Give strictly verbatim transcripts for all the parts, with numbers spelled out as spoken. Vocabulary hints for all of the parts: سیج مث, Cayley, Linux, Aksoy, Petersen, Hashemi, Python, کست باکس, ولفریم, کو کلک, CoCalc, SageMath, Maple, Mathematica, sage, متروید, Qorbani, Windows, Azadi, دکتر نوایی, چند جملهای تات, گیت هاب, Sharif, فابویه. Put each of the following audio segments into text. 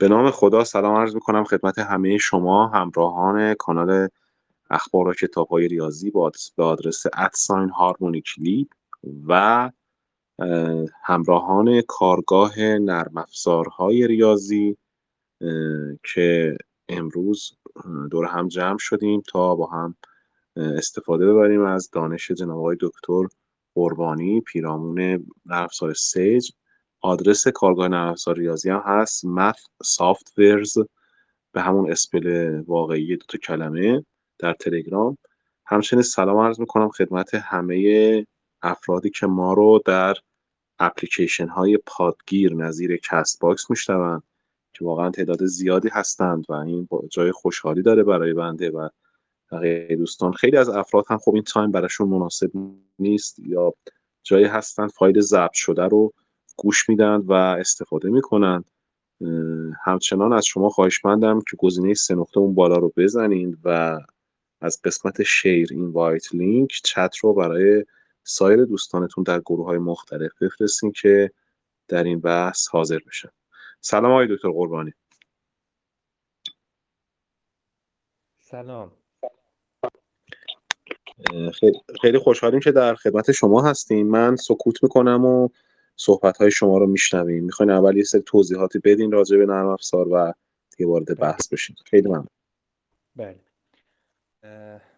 به نام خدا سلام عرض میکنم خدمت همه شما همراهان کانال اخبار و کتاب‌های ریاضی با آدرس ادساین هارمونیک لیب و همراهان کارگاه نرم افزارهای ریاضی که امروز دور هم جمع شدیم تا با هم استفاده ببریم از دانش جناب آقای دکتر قربانی پیرامون نرم افزار سیج. آدرس کارگاه نرم افزار ریاضی هم هست مث سافتورز به همون اسپل واقعی دو تا کلمه در تلگرام. همچنین سلام عرض میکنم خدمت همه افرادی که ما رو در اپلیکیشن های پادگیر نظیر کست باکس میشنوند که واقعا تعداد زیادی هستند و این جای خوشحالی داره برای بنده و بقیه دوستان. خیلی از افراد هم خب این تایم براشون مناسب نیست یا جایی هستند فایل ضبط شده رو گوش میدن و استفاده میکنن. همچنان از شما خواهشمندم که گزینه سه نقطه اون بالا رو بزنید و از قسمت شیر این وایت لینک چت رو برای سایر دوستانتون در گروه های مختلف بفرستین که در این بحث حاضر بشن. سلام آقای دکتر قربانی. سلام. خیلی خوشحالیم که در خدمت شما هستیم. من سکوت میکنم و صحبت‌های شما رو میشنویم. میخواین اول یه سری توضیحاتی بدین راجع به نرم افزار و دیگه وارد بحث بشین. خیلی ممنون. بله.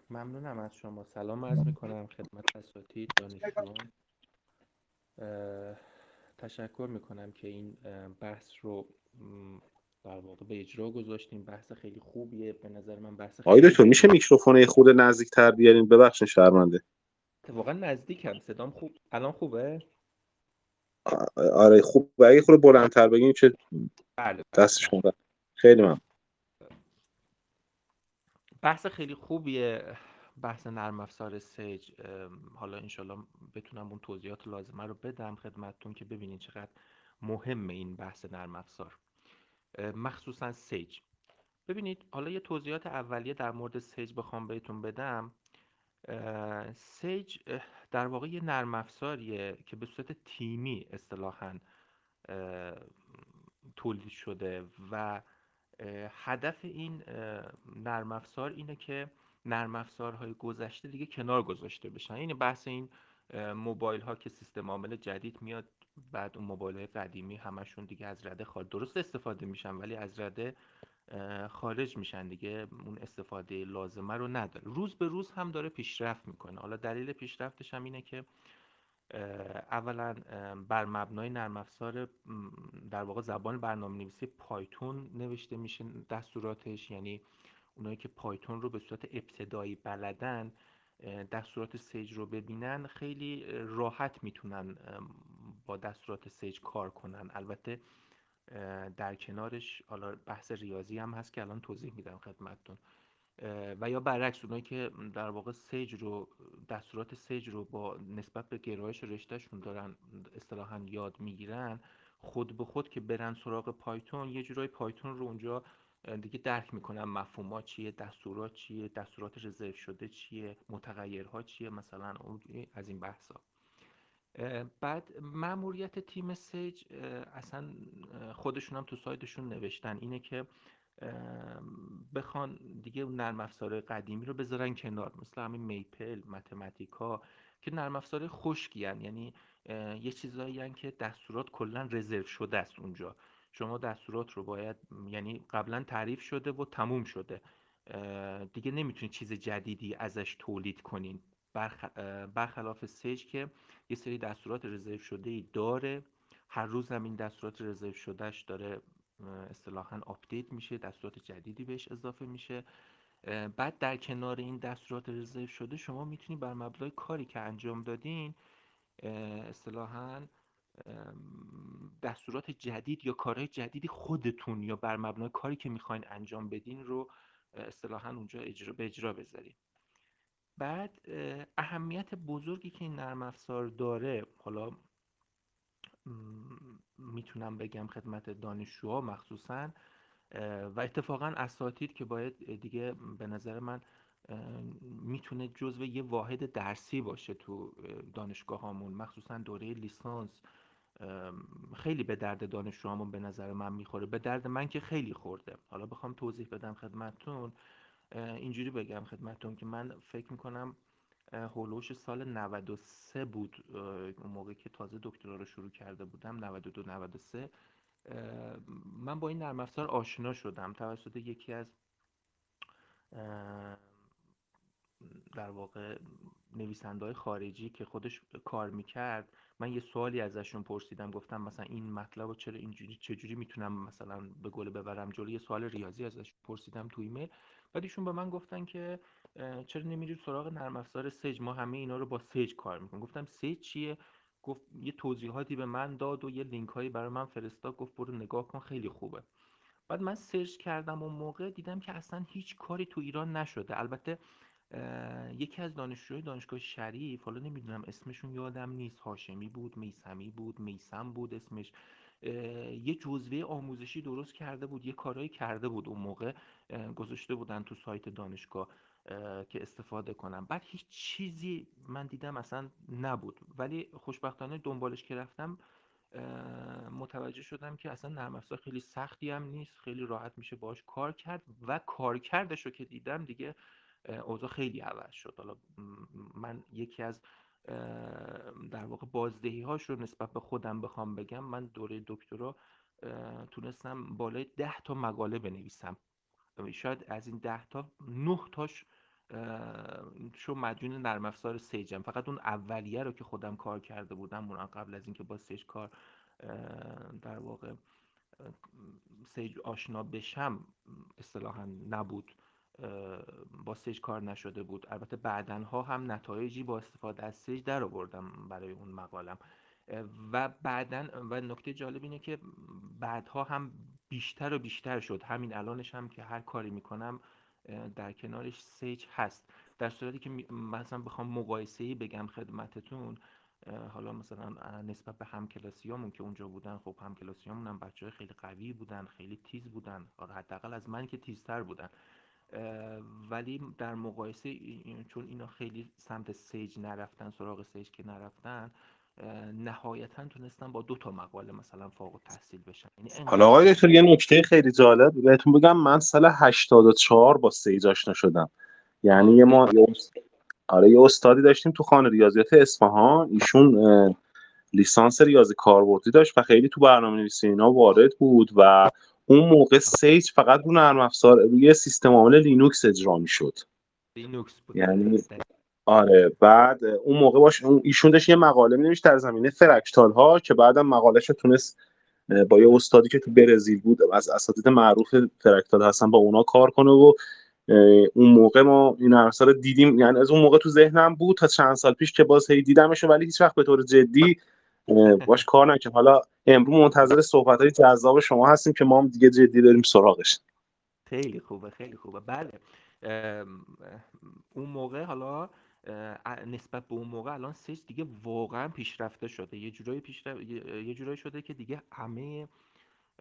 ممنونم از شما. سلام عرض میکنم خدمت اساتید دانشجویان. تشکر میکنم که این بحث رو در واقع به اجرا گذاشتیم. بحث خیلی خوبیه به نظر من. بحث خیلی آیده تو میشه میکروفونه خود نزدیک‌تر بیارین؟ ببخشید شرمنده. واقعا نزدیکم. صدام خوب الان خوبه؟ آره خوب و اگه خود بلندتر بگیم چه دستش کنم. خیلی ممنون. بحث خیلی خوبیه بحث نرم افزار سیج. حالا انشالله بتونم اون توضیحات لازمه رو بدم خدمتتون که ببینین چقدر مهمه این بحث نرم افزار مخصوصا سیج. ببینید حالا یه توضیحات اولیه در مورد سیج بخوام بهتون بدم. سیج در واقع یه نرم افزاریه که به صورت تیمی اصطلاحاً تولید شده و هدف این نرم افزار اینه که نرم افزارهای گذشته دیگه کنار گذاشته بشن. یعنی بحث این موبایل ها که سیستم عامل جدید میاد بعد اون موبایل های قدیمی همشون دیگه از رده خارج درست استفاده میشن ولی از رده خارج میشن دیگه اون استفاده لازمه رو نداره. روز به روز هم داره پیشرفت میکنه. حالا دلیل پیشرفتش هم اینه که اولا بر مبنای نرم افزار در واقع زبان برنامه‌نویسی پایتون نوشته میشه دستوراتش. یعنی اونایی که پایتون رو به صورت ابتدایی بلدن دستورات سیج رو ببینن خیلی راحت میتونن با دستورات سیج کار کنن. البته در کنارش حالا بحث ریاضی هم هست که الان توضیح میدم خدمتتون و یا برعکس اونایی که در واقع سیج رو دستورات سیج رو با نسبت به گرایش رشتهشون دارن اصطلاحاً یاد میگیرن خود به خود که برن سراغ پایتون یه جورای پایتون رو اونجا دیگه درک میکنن مفهوم‌ها چیه، دستورات چیه، دستورات رزرو شده چیه، متغیرها چیه، مثلا از این بحثا. بعد مأموریت تیم سیج اصلا خودشون هم تو سایتشون نوشتن اینه که بخوان دیگه نرم افزار قدیمی رو بذارن کنار مثل همین میپل، متماتیکا که نرم افزار خشکی هن. یعنی یه چیزایی هن که دستورات کلا رزرو شده است. اونجا شما دستورات رو باید یعنی قبلا تعریف شده و تموم شده دیگه نمیتونید چیز جدیدی ازش تولید کنین. برخ... برخلاف سیج که یه سری دستورات رزرو شده‌ای داره هر روز هم این دستورات رزرو شدهش داره اصطلاحاً آپدیت میشه دستورات جدیدی بهش اضافه میشه. بعد در کنار این دستورات رزرو شده شما میتونید بر مبنای کاری که انجام دادین اصطلاحاً دستورات جدید یا کارهای جدیدی خودتون یا بر مبنای کاری که میخواین انجام بدین رو اصطلاحاً اونجا اجرا به اجرا بذارید. بعد اهمیت بزرگی که این نرم افزار داره حالا میتونم بگم خدمت دانشجوها مخصوصا و اتفاقا اساتید که باید دیگه به نظر من میتونه جزو یه واحد درسی باشه تو دانشگاه هامون مخصوصا دوره لیسانس خیلی به درد دانشجوامون به نظر من میخوره، به درد من که خیلی خورده. حالا بخوام توضیح بدم خدمتتون، اینجوری بگم خدمتتون که من فکر میکنم هولوش سال نود و سه بود، اون موقع که تازه دکترا رو شروع کرده بودم، نود و دو نود و سه من با این نرم افزار آشنا شدم توسط یکی از در واقع نویسنده‌های خارجی که خودش کار میکرد. من یه سوالی ازشون پرسیدم، گفتم مثلا این مطلب رو چرا اینجوری چجوری میتونم مثلا به گل ببرم جلو، یه سوال ریاضی ازش پرسیدم تو ایمیل. بعد ایشون به من گفتن که چرا نمیرید سراغ نرم افزار سیج، ما همه اینا رو با سیج کار میکنیم. گفتم سیج چیه؟ گفت یه توضیحاتی به من داد و یه لینک هایی برای من فرستاد، گفت برو نگاه کن خیلی خوبه. بعد من سرچ کردم و موقع دیدم که اصلا هیچ کاری تو ایران نشده. البته یکی از دانشجوهای دانشگاه شریف، حالا نمیدونم اسمشون یادم نیست، هاشمی بود، میسمی بود، میسم بود اسمش، یه جزوه آموزشی درست کرده بود، یه کارایی کرده بود اون موقع، گذاشته بودن تو سایت دانشگاه که استفاده کنم. بعد هیچ چیزی من دیدم اصلا نبود، ولی خوشبختانه دنبالش که رفتم متوجه شدم که اصلا نرم افزار خیلی سختی هم نیست، خیلی راحت میشه باهاش کار کرد و کارکردش رو که دیدم دیگه اوضاع خیلی عوض شد. حالا من یکی از در واقع بازدهی‌هاش رو نسبت به خودم بخوام بگم، من دوره دکترا تونستم بالای ده تا مقاله بنویسم، شاید از این ده تا نه تاش شو مدیون نرم افزار سیجم، فقط اون اولیه رو که خودم کار کرده بودم اون قبل از اینکه با سیج کار در واقع سیج آشنا بشم اصطلاحاً نبود، با سیج کار نشده بود. البته بعدنها هم نتایجی با استفاده از سیج در آوردم برای اون مقالم و بعدن و نکته جالب اینه که بعدها هم بیشتر و بیشتر شد، همین الانش هم که هر کاری میکنم در کنارش سیج هست. در صورتی که مثلا بخوام مقایسه‌ای بگم خدمتتون، حالا مثلا نسبت به همکلاسیامون که اونجا بودن، خب همکلاسیامون هم بچه‌های خیلی قوی بودن، خیلی تیز بودن، حداقل از من که تیزتر بودن، ولی در مقایسه چون اینا خیلی سمت سیج نرفتن، سراغ سیج که نرفتن، نهایتا تونستن با دو تا مقاله مثلا فارغ التحصیل بشن. حالا آقای دکتر یه نکته خیلی جالب بهتون بگم، من سال هشتاد و چهار با سیج آشنا شدم، یعنی یه ما آره یه استادی داشتیم تو خوان ریاضیات اصفهان، ایشون لیسانس ریاضی کاربردی داشت و خیلی تو برنامه‌نویسی اینا وارد بود و اون موقع سیج فقط رو نرم افزار روی سیستم عامل لینوکس اجرا می‌شد. لینوکس بود. یعنی آره بعد اون موقع باش ایشون داشت یه مقاله می‌نوشت در زمینه فرکتال ها که بعدم مقاله‌ش رو تونست با یه استادی که تو برزیل بود از اساتید معروف فرکتال هستن با اونا کار کنه و اون موقع ما این نرم افزار رو دیدیم، یعنی از اون موقع تو ذهنم بود تا چند سال پیش که باز هی دیدمش ولی هیچ وقت به طور جدی باش کار نکنم. حالا امروز منتظر صحبت‌های جذاب شما هستیم که ما هم دیگه جدی داریم سراغش. خیلی خوبه، خیلی خوبه. بله اون موقع، حالا نسبت به اون موقع الان سیج دیگه واقعا پیشرفته شده، یه جورایی پیشرفت یه جورایی شده که دیگه همه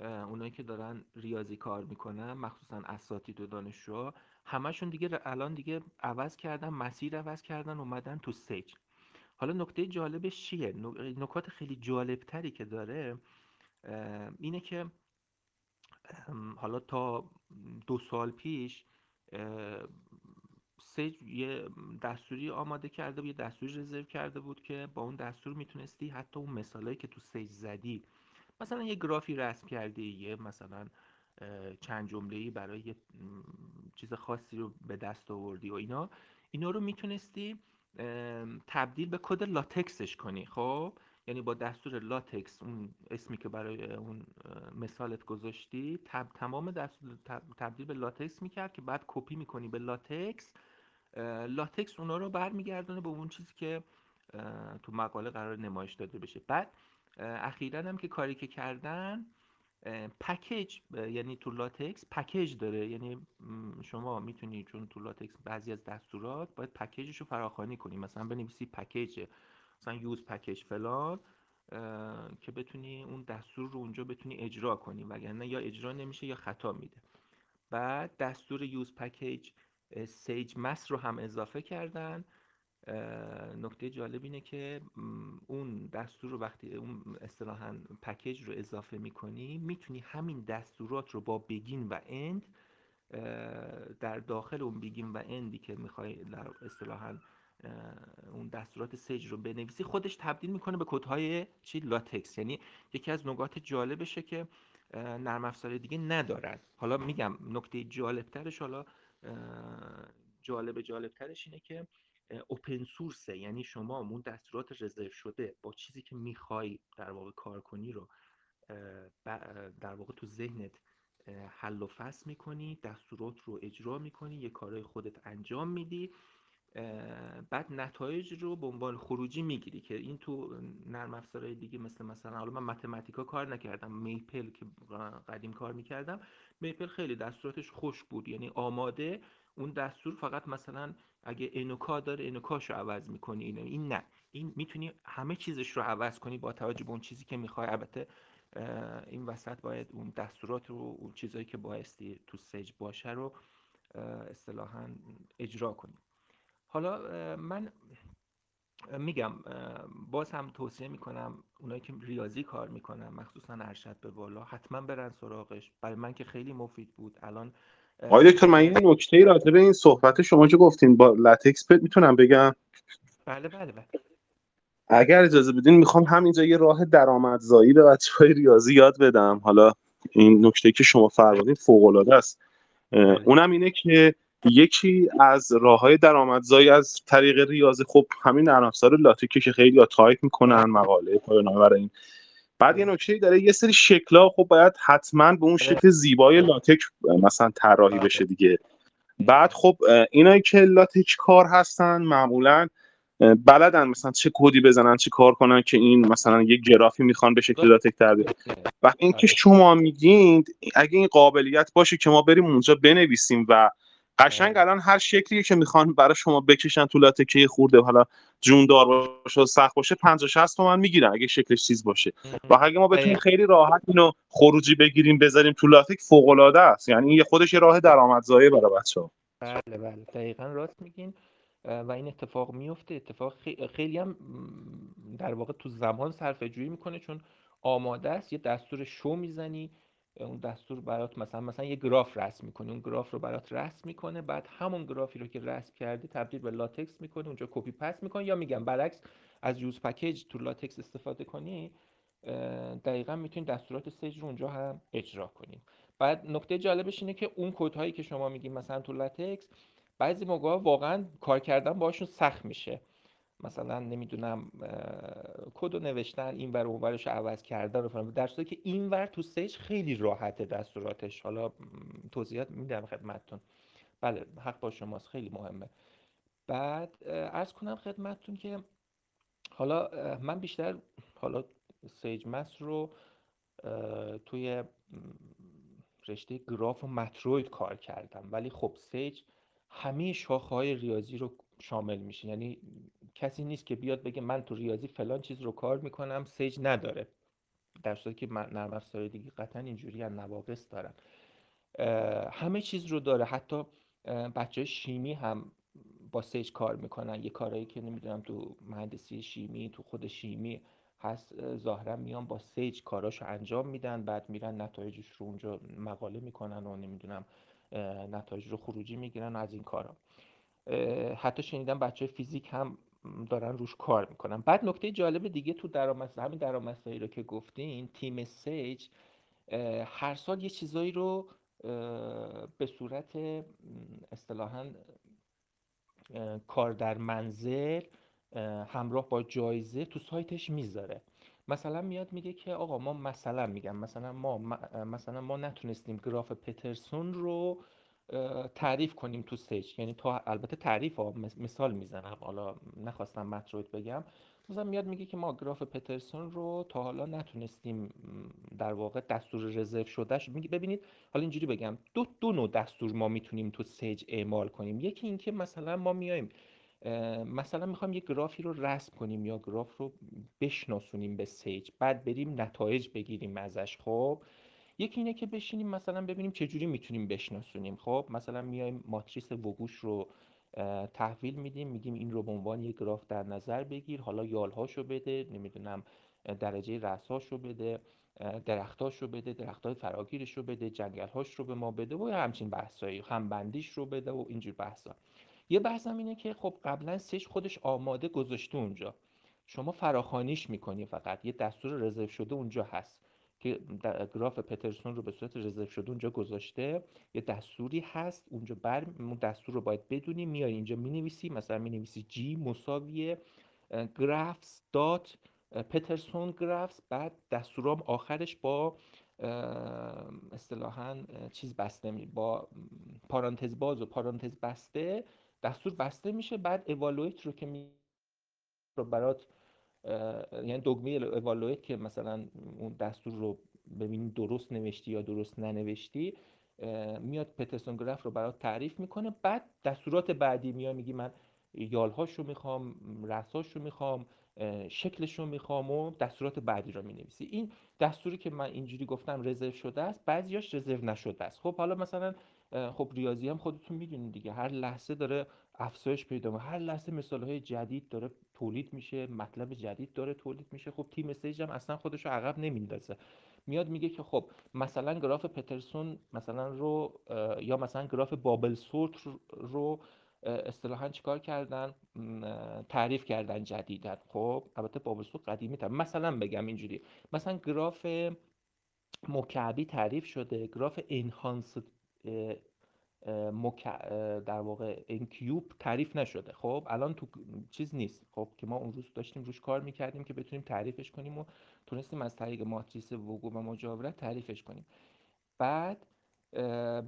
اونایی که دارن ریاضی کار میکنن، مخصوصا اساتید و دانشجوها، همشون دیگه الان دیگه عوض کردن مسیر، عوض کردن اومدن تو سیج. حالا نکته جالبش چیه؟ نکات خیلی جالبتری که داره اینه که حالا تا دو سال پیش سیج یه دستوری آماده کرده بود، یه دستوری رزرو کرده بود که با اون دستور میتونستی حتی اون مثالایی که تو سیج زدی، مثلا یه گرافی رسم کردی، یه مثلا چند جمله‌ای برای یه چیز خاصی رو به دست آوردی و اینا اینا رو میتونستی تبدیل به کد لاتکسش کنی. خب یعنی با دستور لاتکس، اون اسمی که برای اون مثالت گذاشتی، تب تمام دستور تب تبدیل به لاتکس میکرد که بعد کپی میکنی به لاتکس، لاتکس اونا رو برمیگردونه به اون چیزی که تو مقاله قرار نمایش داده بشه. بعد اخیراً هم که کاری که کردن پکیج، یعنی تو لاتکس پکیج داره، یعنی شما میتونی، چون تو لاتکس بعضی از دستورات باید پکیجش رو فراخوانی کنی، مثلا بنویسی پکیج مثلا یوز پکیج فلان که بتونی اون دستور رو اونجا بتونی اجرا کنی، وگرنه یا اجرا نمیشه یا خطا میده. بعد دستور یوز پکیج سیج مس رو هم اضافه کردن نکته جالب اینه که اون دستور رو وقتی اون اصطلاحاً پکیج رو اضافه میکنی، میتونی همین دستورات رو با بگین و اند در داخل اون بگین و اندی که میخوای در اصطلاحاً اون دستورات سیج رو بنویسی، خودش تبدیل میکنه به کدهای چی لاتکس. یعنی یکی از نکات جالبشه که نرم افزار دیگه ندارن. حالا میگم نکته جالبترش، حالا جالب جالبترش اینه که اوپن سورسه، یعنی شما اون دستورات رزرو شده با چیزی که میخوای در واقع کار کنی رو در واقع تو ذهنت حل و فصل میکنی، دستورات رو اجرا میکنی، یه کارهای خودت انجام میدی، بعد نتایج رو به عنوان خروجی میگیری که این تو نرم افزارهای دیگه مثل مثلا حالا من متماتیکا کار نکردم، میپل که قدیم کار میکردم، میپل خیلی دستوراتش خوش بود، یعنی آماده اون دستور، فقط مثلا اگه انوکا داره انوکاش رو عوض میکنی. این نه، این میتونی همه چیزش رو عوض کنی با توجه به اون چیزی که میخوای. البته این وسط باید اون دستورات رو، اون چیزایی که بایستی تو سیج باشه رو اصطلاحاً اجرا کنی. حالا من میگم باز هم توصیه میکنم اونایی که ریاضی کار میکنن، مخصوصا ارشد به بالا، حتما برن سراغش. برای من که خیلی مفید بود. الان آقای دکتر، من این نکته راجع به این صحبت شما که گفتین با لاتکس میتونم بگم؟ بله بله بله. اگر اجازه بدین میخوام همینجا یه راه درآمدزایی به بچهای ریاضی یاد بدم. حالا این نکته که شما فرمودین فوق العاده است. اونم اینه که یکی از راه‌های درآمدزایی از طریق ریاضی خب همین نرم افزار لاتکس که خیلی ها تایپ میکنن مقاله پایان‌نامه برای این. بعد یه نکته داره، یه سری شکل‌ها خب باید حتما به اون شکل زیبای لاتکس مثلا طراحی بشه دیگه. بعد خب اینایی که لاتکس کار هستن معمولاً بلدن مثلا چه کدی بزنن، چه کار کنن که این مثلا یک گرافی میخوان به شکل لاتکس تعبیر. و اینکه شما میگین اگه این قابلیت باشه که ما بریم اونجا بنویسیم و قشنگ الان هر شکلی که میخوان برای شما بکشن تو لاتکس خورده، حالا جوندار باشه و سخت باشه، پنجاه شصت تومن میگیرن اگه شکلش چیز باشه. و اگه ما بتونیم خیلی راحت اینو خروجی بگیریم بذاریم تو لاتکس، فوق العاده است. یعنی این خودش یه راه درآمدزایی برای بچه‌ها. بله بله دقیقاً راست میگین و این اتفاق میفته. اتفاق خیلی هم در واقع تو زمان صرفه جویی میکنه، چون آماده است. یه دستور شو میزنی، اون دستور برات مثلا مثلا یه گراف رسم می‌کنه، اون گراف رو برات رسم می‌کنه، بعد همون گرافی رو که رسم کردی تبدیل به لاتکس می‌کنی، اونجا کپی پست می‌کنی، یا میگم برعکس از یوز پکیج تو لاتکس استفاده کنی، دقیقاً می‌تونی دستورات سیج رو اونجا هم اجرا کنی. بعد نکته جالبش اینه که اون کدهایی که شما میگین مثلا تو لاتکس بعضی موقعا واقعاً کار کردن باهاشون سخت میشه، مثلا نمیدونم کد رو نوشتن این ور اونورش عوض کردن و فلان، در صورتی که این ور تو سیج خیلی راحته دستوراتش. حالا توضیحات میدم خدمتتون. بله حق با شماست، خیلی مهمه. بعد عرض کنم خدمتتون که حالا من بیشتر حالا سیج مس رو توی رشته گراف و متروید کار کردم، ولی خب سیج همه شاخه‌های ریاضی رو شامل میشه. یعنی کسی نیست که بیاد بگه من تو ریاضی فلان چیز رو کار میکنم سیج نداره، در صورتی که نرم افزار دیگه قطعا اینجوری هم نواقص دارن. همه چیز رو داره. حتی بچه شیمی هم با سیج کار میکنن، یه کارهایی که نمیدونم تو مهندسی شیمی تو خود شیمی هست ظاهرا میان با سیج کاراشو انجام میدن، بعد میرن نتایجش رو اونجا مقاله میکنن و نمیدونم نتایج رو خروجی میگیرن از این کارا. حتی شنیدم بچه فیزیک هم دارن روش کار میکنن. بعد نکته جالب دیگه تو درآمد، همین درآمدزایی رو که گفتین، تیم سیج هر سال یه چیزایی رو به صورت اصطلاحاً کار در منزل همراه با جایزه تو سایتش میذاره. مثلا میاد میگه که آقا ما مثلا میگم مثلا ما مثلا ما نتونستیم گراف پترسون رو تعریف کنیم تو سیج، یعنی تا البته تعریف ها مثال میزنم، حالا نخواستم متروید بگم، مثلا میاد میگه که ما گراف پترسون رو تا حالا نتونستیم در واقع دستور رزرو شدهش میگه. ببینید حالا اینجوری بگم، دو دو نوع دستور ما میتونیم تو سیج اعمال کنیم. یکی این که مثلا ما میایم مثلا میخوایم یه گرافی رو رسم کنیم یا گراف رو بشناسونیم به سیج، بعد بریم نتایج بگیریم ازش. خب یکی اینه که بشینیم مثلا ببینیم چه جوری میتونیم بشناسونیم. خب مثلا میایم ماتریس وگوش رو تحویل میدیم، میگیم این رو به عنوان یک گراف در نظر بگیر، حالا یالهاشو بده، نمیدونم درجه رأسهاشو بده، درختاشو بده، درختای فراگیرشو بده، جنگلهاش رو به ما بده و همچین بحثایی، همبندیش رو بده و اینجور بحثا. یه بحث هم اینه که خب قبلا سیج خودش آماده گذاشته اونجا، شما فراخوانیش میکنی، فقط یه دستور رزرو شده اونجا هست که گراف پترسون رو به صورت رزرو شده اونجا گذاشته، یه دستوری هست اونجا، بر دستور رو باید بدونی، میای اینجا مینویسی، مثلا مینویسی جی مساویه گرافز دات پترسون گرافز، بعد دستورام آخرش با اصطلاحاً چیز بسته می، با پارانتز باز و پارانتز بسته دستور بسته میشه، بعد ایوالویت رو که می رو برات، یعنی دگمه ایوالویت که مثلا اون دستور رو ببینی درست نوشتی یا درست ننوشتی، میاد پترسون گراف رو برات تعریف میکنه. بعد دستورات بعدی میاد میگی من یالهاش رو میخوام، رساش رو میخوام، شکلش رو میخوام و دستورات بعدی رو مینویسی. این دستوری که من اینجوری گفتم رزرو شده است، بعضیاش رزرو نشده است. خب حالا مثلا خب ریاضی هم خودتون میدونید دیگه، هر لحظه داره افزایش پیدا می‌کنه، هر لحظه مثال‌های جدید داره تولید میشه، مطلب جدید داره تولید میشه. خب تیم سیج هم اصلا خودش رو عقب نمیندازه، میاد میگه که خب مثلا گراف پترسون مثلا رو یا مثلا گراف بابل سورت رو اصطلاحاً چیکار کردن، تعریف کردن جدیدن. خب البته بابل سورت قدیمی تر، مثلا بگم اینجوری، مثلا گراف مکعبی تعریف شده، گراف انهانسد در واقع انکیوب تعریف نشده. خب الان تو چیز نیست، خب که ما اون روز داشتیم روش کار میکردیم که بتونیم تعریفش کنیم و تونستیم از طریق ماتریس وگو و مجاورت تعریفش کنیم. بعد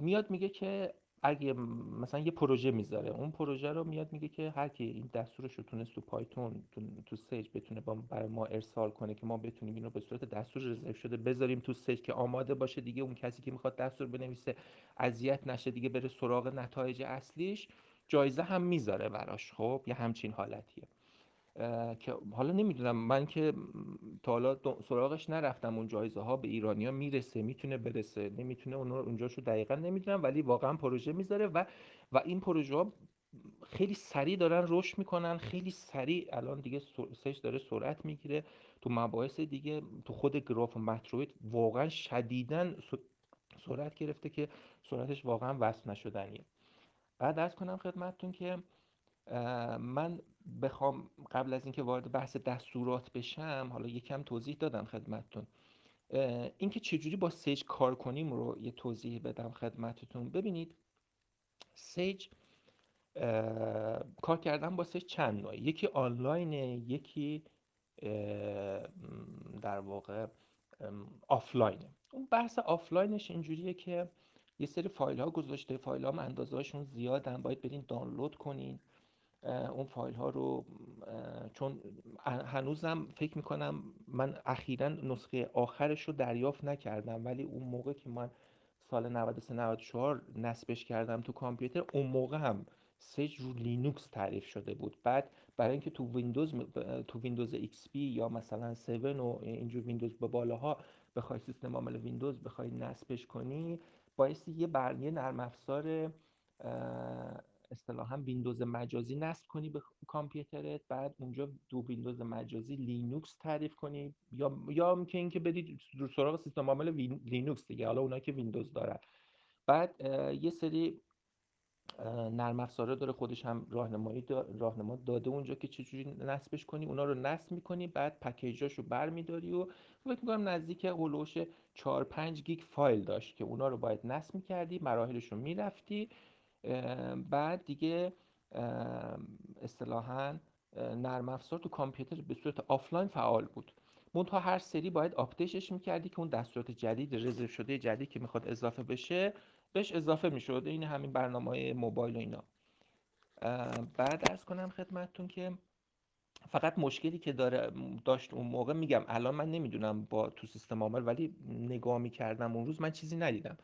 میاد میگه که اگه مثلا یه پروژه میذاره، اون پروژه رو میاد میگه که هر کی این دستورش رو تونست تو پایتون تو سیج بتونه برای ما ارسال کنه که ما بتونیم اینو به صورت دستور رزرو شده بذاریم تو سیج که آماده باشه دیگه، اون کسی که میخواد دستور بنویسه اذیت نشه دیگه، بره سراغ نتایج اصلیش، جایزه هم میذاره براش. خب یه همچین حالتیه که حالا نمیدونم، من که تا حالا سراغش نرفتم، اون جایزه ها به ایرانیا میرسه، میتونه برسه نمیتونه اون اونجاشو دقیقا نمیدونم، ولی واقعا پروژه میذاره و و این پروژه ها خیلی سریع دارن رشد میکنن، خیلی سریع الان دیگه سرچ داره سرعت میگیره. تو مباحث دیگه تو خود گراف متروید واقعا شدیداً سرعت گرفته که سرعتش واقعا وصف نشدنیه. بعد عرض کنم خدمتتون که من بخوام قبل از اینکه وارد بحث دستورات بشم، حالا یکم توضیح دادم خدمتتون اینکه چجوری با سیج کار کنیم رو یه توضیح بدم خدمتتون. ببینید سیج کار کردن با سیج چند نوعه، یکی آنلاینه، یکی در واقع آفلاینه. اون بحث آفلاینش اینجوریه که یه سری فایل ها گذاشته، فایل ها هم اندازه هاشون زیادن، باید برین دانلود کنین اون فایل ها رو، چون هنوزم فکر میکنم من اخیراً نسخه آخرش رو دریافت نکردم، ولی اون موقع که من سال نود و سه نود و چهار نصبش کردم تو کامپیوتر، اون موقع هم سیج رو لینوکس تعریف شده بود. بعد برای اینکه تو ویندوز تو ویندوز ایکس پی یا مثلا هفت و اینجور ویندوز به بالاها بخوای سیستم عامل ویندوز بخوای نصبش کنی، بایستی یه برنامه نرم افزار اصطلاحاً ویندوز مجازی نصب کنی به کامپیوترت، بعد اونجا دو ویندوز مجازی لینوکس تعریف کنی، یا یا ممکنه اینکه بدی سراغ سیستم عامل لینوکس دیگه، حالا اونایی که ویندوز دارن. بعد یه سری نرم افزاره داره خودش هم راهنمایی راهنما داده اونجا که چجوری نصبش کنی، اونا رو نصب می‌کنی، بعد پکیجاشو برمی‌داری و فکر می‌کنم نزدیک هولوش چهار پنج گیگ فایل داشت که اونا رو باید نصب می‌کردی، مراحلش رو می‌رفتی. بعد دیگه اصطلاحاً نرم افزار تو کامپیوتر به صورت آفلاین فعال بود، منتها هر سری باید آپدیتش میکردی که اون دستورات جدید رزرو شده جدید که میخواد اضافه بشه بهش اضافه میشد. این همین برنامه‌های موبایل و اینا. بعد عرض کنم خدمتتون که فقط مشکلی که داره داشت اون موقع، میگم الان من نمیدونم با تو سیستم عامل، ولی نگاه میکردم اون روز من چیزی ندیدم.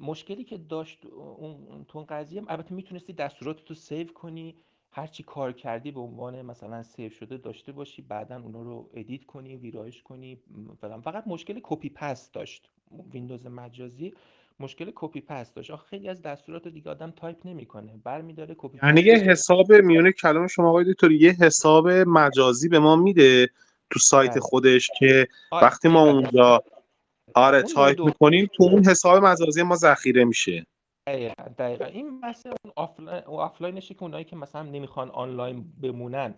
مشکلی که داشت اون تون قضیه، البته میتونستی دستورات تو سیو کنی، هرچی کار کردی به عنوان مثلا سیو شده داشته باشی، بعدا اونا رو ادیت کنی، ویرایش کنی فلان. فقط مشکل کپی پست داشت ویندوز مجازی، مشکل کپی پست داشت. آخه خیلی از دستورات دیگه آدم تایپ نمیکنه، برمی‌داره کپی پست. یعنی یه حساب میونه کلام شما آقای دکتر، یه حساب مجازی به ما میده تو سایت خودش که وقتی ما اونجا آره تایپ میکنیم تو اون حساب مجازی ما ذخیره میشه. دقیقاً دقیقاً این مثلا آفلاین آفلاینشه که اونایی که مثلا نمیخوان آنلاین بمونن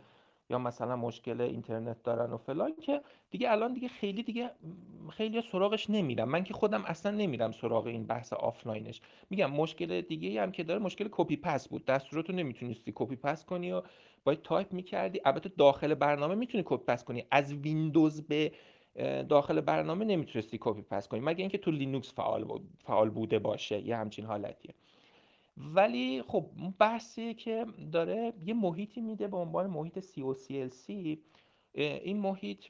یا مثلا مشکل اینترنت دارن و فلان، که دیگه الان دیگه خیلی دیگه خیلی سراغش نمیرم. من که خودم اصلا نمیرم سراغ این بحث آفلاینش. میگم مشکل دیگه‌ای هم که داره مشکل کپی پست بود. دستوراتو نمیتونستی کپی پست کنی و باید تایپ میکردی. البته داخل برنامه میتونی کپی پست کنی، از ویندوز به داخل برنامه نمیتونستی کپی پست کنی مگه اینکه تو لینوکس فعال فعال بوده باشه، یه همچین حالتیه. ولی خب بحثیه که داره یه محیطی میده به عنوان محیط سی او سی ال سی. این محیط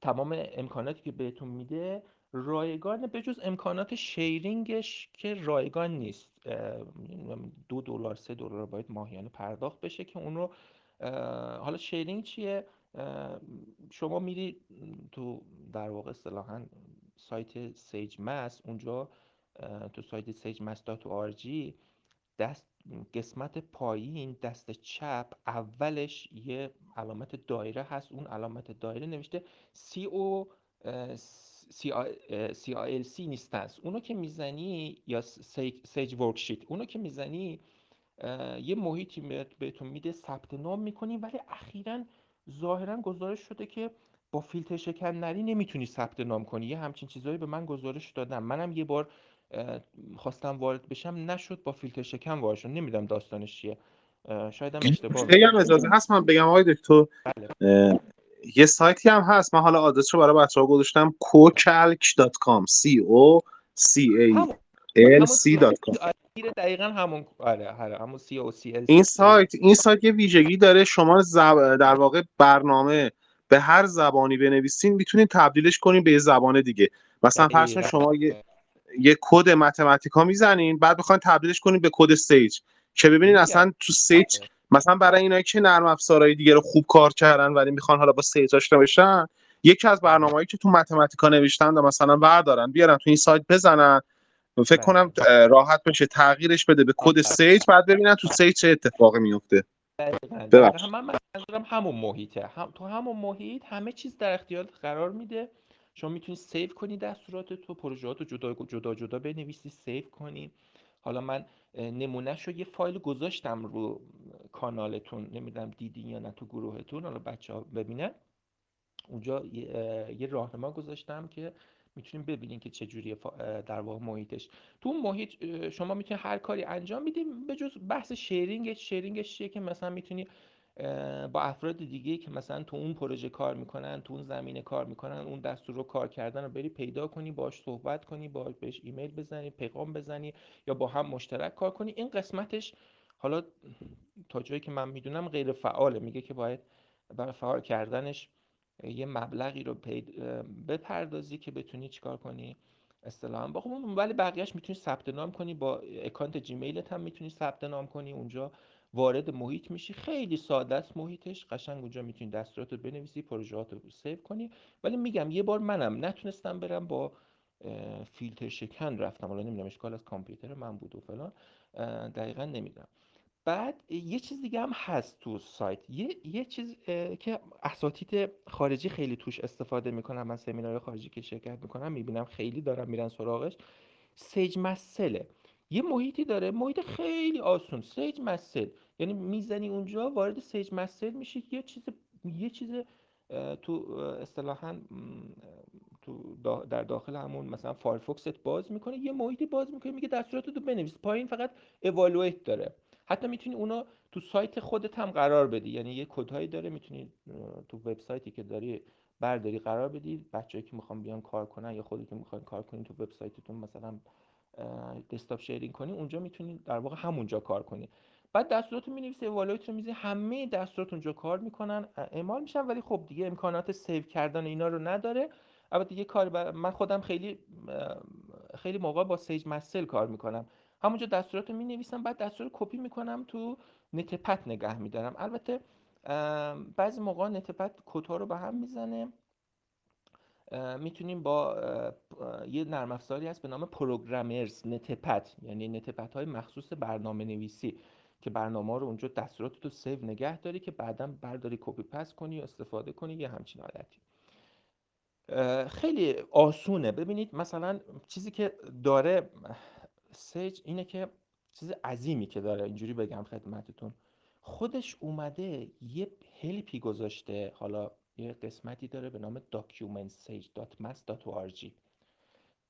تمام امکاناتی که بهتون میده رایگان، به جز امکانات شیرینگش که رایگان نیست، دو دلار سه دلار باید ماهیانه پرداخت بشه که اون رو حالا شیرینگ چیه؟ شما میری تو در واقع اصطلاحاً سایت سیجمث، اونجا تو سایت سیجمث دات او آر جی دست قسمت پایین دست چپ اولش یه علامت دایره هست، اون علامت دایره نوشته سی او سی آی ال سی نیستنس. اونو که میزنی یا سیج ورکشیت، اونو که میزنی یه محیطی بهتون میده، ثبت نام میکنی. ولی اخیراً ظاهرا گزارش شده که با فیلتر شکننری نمیتونی ثبت نام کنی، یه همچین چیزایی به من گزارش دادن. منم یه بار خواستم وارد بشم نشد، با فیلتر شکن وارد شدم. نمیدونم داستانش چیه، شاید هم اشتباه بگم. اجازه هست من بگم آقای دکتر؟ بله. یه سایتی هم هست، من حالا آدرس رو برای بچه‌ها گذاشتم، کو کلک دات کام سی او سی ای ال سی دات کام. دقیقاً همون آره آره همون سی او سی ال. این سایت این سایت یه ویژگی داره، شما زب... در واقع برنامه به هر زبانی بنویسین میتونین تبدیلش کنین به یه زبان دیگه. مثلا فرض کنید شما یه یه کد متماتیکا میزنین، بعد میخواین تبدیلش کنین به کد سیج، که ببینین اصلا تو سیج مثلا برای اینایی که نرم افزارهای دیگه رو خوب کار کردن ولی میخوان حالا با سیج آشنا بشن، یکی از برنامه‌هایی که تو متماتیکا نوشتن دا مثلا بردارن بیارن تو این سایت بزنن، فکر کنم راحت بشه تغییرش بده به کد سیج، بعد ببینن تو سیج چه اتفاقی میفته. ببخشید من منظورم همون محیطه، هم تو همون محیط همه چیز در اختیارت قرار میده. شما میتونی سیو کنی دستوراتتو، پروژه‌هاتو جدا جدا جدا بنویسی، سیو کنی. حالا من نمونهشو یه فایل گذاشتم رو کانالتون، نمیدونم دیدین یا نه تو گروهتون، حالا بچه‌ها ببینن. اونجا یه راهنما گذاشتم که میتونیم ببینیم که چجوریه در واقع محیطش. تو اون محیط شما میتونی هر کاری انجام میدیم به جز بحث شیرینگ. شیرینگش چیه؟ که مثلا میتونی با افراد دیگه که مثلا تو اون پروژه کار میکنن، تو اون زمینه کار میکنن، اون دستور رو کار کردن رو بری پیدا کنی، باهاش صحبت کنی، باهاش بهش ایمیل بزنی، پیغام بزنی، یا با هم مشترک کار کنی. این قسمتش حالا تا جایی که من میدونم غیر فعاله، میگه که باید برای فعال کردنش یه مبلغی رو بپردازی که بتونی چیکار کنی اصطلاحاً با خودمون. ولی بقیه‌اش میتونی ثبت نام کنی، با اکانت جیمیلت هم میتونی ثبت نام کنی، اونجا وارد محیط میشی. خیلی ساده است محیطش، قشنگ اونجا میتونی دستورات رو بنویسی، پروژه‌ات رو سیو کنی. ولی میگم یه بار منم نتونستم برم، با فیلتر شکن رفتم، حالا نمیدونم اشکال از کامپیوتر من بود و فلان، دقیقاً نمیدونم. بعد یه چیز دیگه هم هست تو سایت، یه یه چیز که اساتید خارجی خیلی توش استفاده میکنن، من سمینار خارجی که شرکت میکنم میبینم خیلی دارن میرن سراغش، سیجمثل. یه محیطی داره، محیط خیلی آسون، سیجمثل. یعنی میزنی اونجا، وارد سیجمثل میشی، یه چیز یه چیز تو اصطلاحاً تو در داخل همون مثلا فایرفکست باز میکنه، یه محیطی باز میکنه، میگه دستوراتو بنویس. پایین فقط اوالویت داره، حتی میتونی اونو تو سایت خودت هم قرار بدی. یعنی یه کدهایی داره، میتونی تو وبسایتی که داری برداری قرار بدی. بچه‌ای که میخوان بیان کار کنن یا خودی که میخوان کار کنین تو وبسایتتون مثلا دسکتاپ شیرینگ کنی، اونجا میتونی در واقع همونجا کار کنی. بعد دستوراتو می‌نویسی، والویت رو می‌ذاری، همه دستورات اونجا کار میکنن، اعمال میشن. ولی خب دیگه امکانات سیو کردن اینا رو نداره. البته دیگه کار بر... من خودم خیلی خیلی موقع با سیجمثل کار میکنم، همونجا دستوراتو مینویسم، بعد دستور کپی میکنم تو نتپد نگه میدارم. البته بعضی موقع نتپد کدها رو به هم میزنه، میتونیم با یه نرم افزاری هست به نام پروگرامرز نتپت، یعنی نتپت های مخصوص برنامه نویسی که برنامه رو اونجا دستورات رو سیو نگه داری که بعدا برداری کپی پست کنی یا استفاده کنی، یه همچین حالتی. خیلی آسونه. ببینید مثلا چیزی که داره سیج اینه که چیز عظیمی که داره، اینجوری بگم خدمتتون، خودش اومده یه هلپی گذاشته، حالا یه قسمتی داره به نام document sage dot math dot org،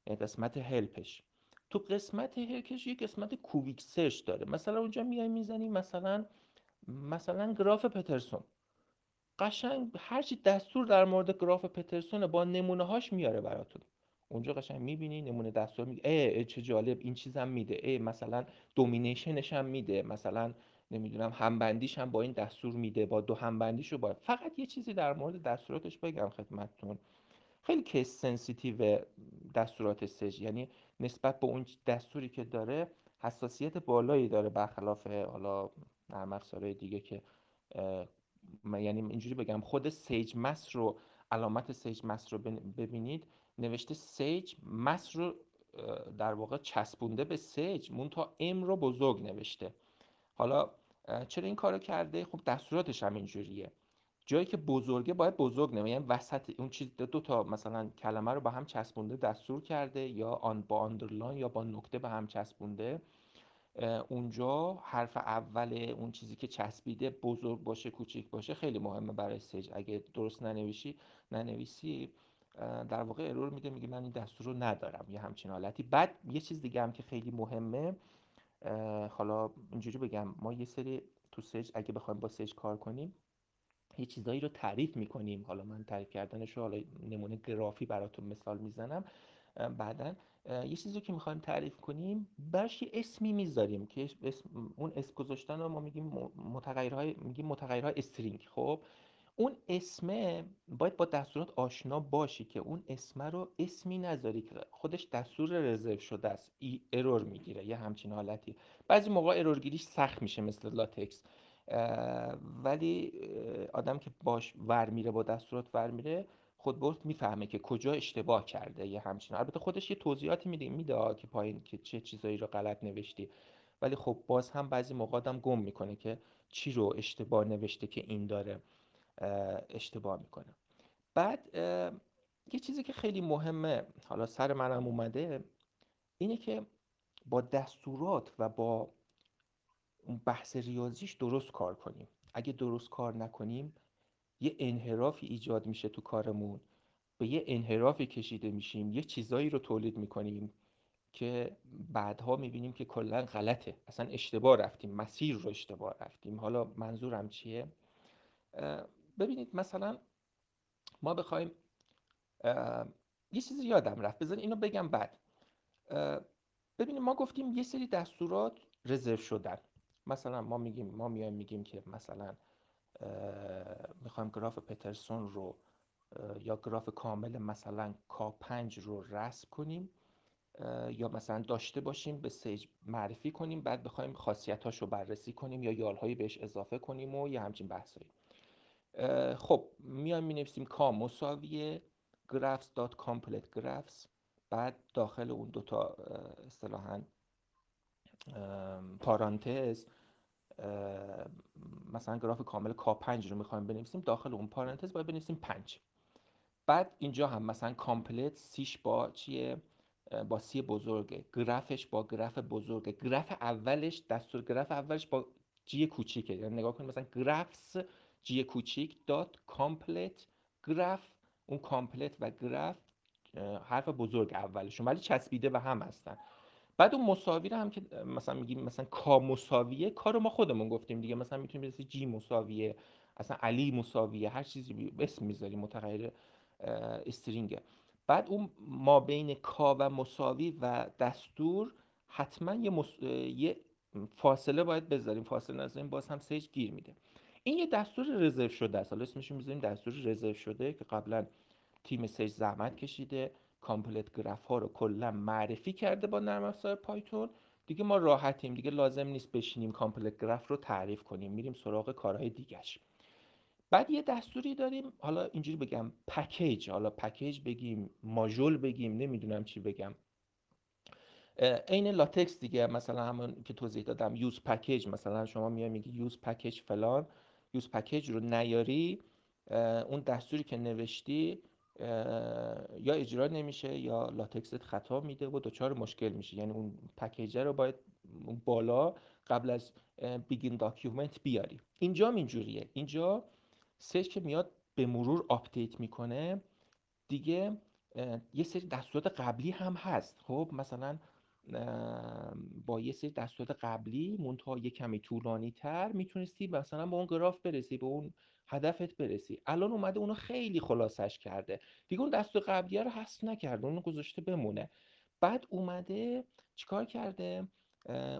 یه قسمت هلپش. تو قسمت هلپش یه قسمت کویک سرچ داره. مثلا اونجا میای میزنی مثلا مثلا گراف پترسون، قشنگ هرچی دستور در مورد گراف پترسون با نمونه هاش میاره براتون. اونجا قشنگ میبینی نمونه دستور، میگه ای چه جالب، این چیزم میده، ای مثلا دومینیشنش هم میده، مثلا نمیدونم همبندیش هم با این دستور میده، با دو همبندیش رو با. فقط یه چیزی در مورد دستوراتش بگم خدمتتون، خیلی کیس سنسیتیو دستورات سج، یعنی نسبت به اون دستوری که داره حساسیت بالایی داره، برخلاف حالا نرم افزارهای دیگه که یعنی اینجوری بگم خود سیج مس رو، علامت سیج مس رو ببینید نوشته سیج مس رو در واقع چسبونده به سیج، مونتا ام رو بزرگ نوشته. حالا چرا این کارو کرده؟ خب دستوراتش هم اینجوریه، جایی که بزرگه باید بزرگ نمیشه، یعنی وسط اون چیز دو تا مثلا کلمه رو با هم چسبونده دستور کرده، یا آن با آندرلاین یا با نقطه به هم چسبونده. اونجا حرف اول اون چیزی که چسبیده بزرگ باشه کوچیک باشه، خیلی مهمه برای سج. اگه درست ننویسی ننویسی در واقع ارور میده، میگه من این دستور رو ندارم، یه همچین حالتی. بعد یه چیز دیگه هم که خیلی مهمه، حالا اینجوری بگم ما یه سری تو سج اگه بخوایم با سج کار کنیم یه چیزایی رو تعریف میکنیم، حالا من تعریف کردنش رو حالا نمونه گرافی براتون مثال میزنم بعداً. یه چیزی که میخوایم تعریف کنیم براش یه اسمی میذاریم که اسم، اون اسم گذاشتن رو ما میگیم متغیرهای، میگیم متغیرهای استرینگ. خب اون اسمه باید با دستورات آشنا باشی که اون اسمه رو اسمی نذاری که خودش دستور رزرو شده است، ای ارور میگیره، یه همچین حالتی. بعضی موقع ارورگیریش سخت میشه مثل لاتکس، ولی آدم که باش ور میره، با دستورات ور میره، خود برد میفهمه که کجا اشتباه کرده، یه همچین. البته خودش یه توضیحاتی میده میده که پایین که چه چیزایی رو غلط نوشتی، ولی خب باز هم بعضی موقع آدم گم میکنه که چی رو اشتباه نوشته که این داره اشتباه میکنه. بعد یه چیزی که خیلی مهمه، حالا سر منم اومده، اینه که با دستورات و با بحث ریاضیش درست کار کنیم. اگه درست کار نکنیم یه انحرافی ایجاد میشه تو کارمون، به یه انحرافی کشیده میشیم، یه چیزایی رو تولید میکنیم که بعدها میبینیم که کلا غلطه، اصلا اشتباه رفتیم، مسیر رو اشتباه رفتیم. حالا منظورم چیه؟ ببینید مثلا ما بخوایم یه چیزی یادم رفت، بذار اینو بگم بعد. ببینید ما گفتیم یه سری دستورات رزرو شدن، مثلا ما میگیم ما میایم میگیم که مثلا میخوایم گراف پترسون رو یا گراف کامل مثلا کا پنج رو رسم کنیم، یا مثلا داشته باشیم به سیج معرفی کنیم، بعد بخوایم خاصیتاش رو بررسی کنیم یا یالهایی بهش اضافه کنیم و یه همچین بحثایی. خب میایم مینویسیم کا مساویه گرافز دات کامپلیت گرافز، بعد داخل اون دوتا اصطلاحاً پارانتز مثلا گراف کامل کا پنج رو میخوایم بنویسیم، داخل اون پارانتز باید بنویسیم پنج. بعد اینجا هم مثلا کامپلیت سیش با چیه؟ با سی بزرگه، گرافش با گراف بزرگه، گراف اولش دستور گراف اولش با جی کوچیکه. یعنی نگاه کنید مثلا گرافز جی کوچیک دات کامپلیت گراف، اون کامپلیت و گراف حرف بزرگ اولشون ولی چسبیده و هم هستن. بعد اون مساوی رو هم که مثلا میگیم مثلا کا مساویه، کارو ما خودمون گفتیم دیگه، مثلا میتونیم بزنیم جی مساویه، اصلا علی مساویه، هر چیزی اسم میذاریم متغیر استرینگه. بعد اون ما بین کا و مساوی و دستور حتما یه, مس... یه فاصله باید بذاریم، فاصله نذاریم باز هم سیج گیر میده. این یه دستور رزرو شده است، حالا اسمش میذاریم دستور رزرو شده که قبلا تیم سیج زحمت کشیده، کامپلیت گراف ها رو کلا معرفی کرده با نرم افزار پایتون. دیگه ما راحتیم، دیگه لازم نیست بشینیم کامپلیت گراف رو تعریف کنیم، میریم سراغ کارهای دیگه‌ش. بعد یه دستوری داریم، حالا اینجوری بگم پکیج، حالا پکیج بگیم، ماژول بگیم، نمیدونم چی بگم، عین لاتکس دیگه. مثلا همون که توضیح دادم یوز پکیج، مثلا شما میای میگی یوز پکیج فلان، یوز پکیج رو نیاری اون دستوری که نوشتی یا اجرا نمیشه یا لاتکست خطا میده و دچار مشکل میشه. یعنی اون پکیج رو باید بالا قبل از بیگین داکیومنت بیاری. اینجا اینجوریه، اینجا سرچ که میاد به مرور آپدیت میکنه دیگه، یه سری دستورات قبلی هم هست. خب مثلا با یه سری دستورات قبلی منتها یه کمی طولانی تر میتونستی مثلا با اون گراف برسی، به اون هدفت برسی. الان اومده اونو خیلی خلاصش کرده دیگه، اون دستور قبلی رو حذف نکرده، اونو گذاشته بمونه. بعد اومده چیکار کرده؟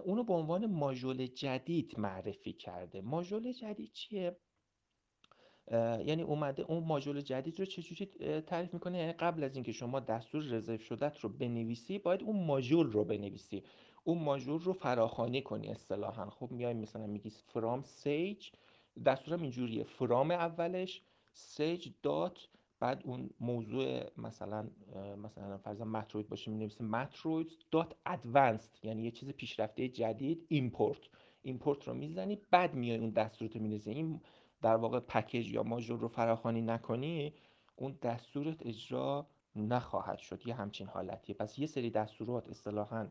اونو به عنوان ماژول جدید معرفی کرده. ماژول جدید چیه؟ یعنی اومده اون ماژول جدید رو چجوری تعریف میکنه؟ یعنی قبل از اینکه شما دستور رزرو شدت رو بنویسی باید اون ماژول رو بنویسی، اون ماژول رو فراخوانی کنی اصطلاحاً. خب میای مثلا میگی فرام سیج، دستورم اینجوریه، فرام اولش سیج دات، بعد اون موضوع مثلا مثلا فرضاً متروید باشه می‌نویسی متروید دات ادوانسد، یعنی یه چیز پیشرفته جدید، ایمپورت. ایمپورت رو میزنی، بعد میای اون دستور رو می‌نویسی. این در واقع پکیج یا ماژول رو فراخوانی نکنی اون دستورت اجرا نخواهد شد، یه همچین حالتیه. پس یه سری دستورات اصطلاحاً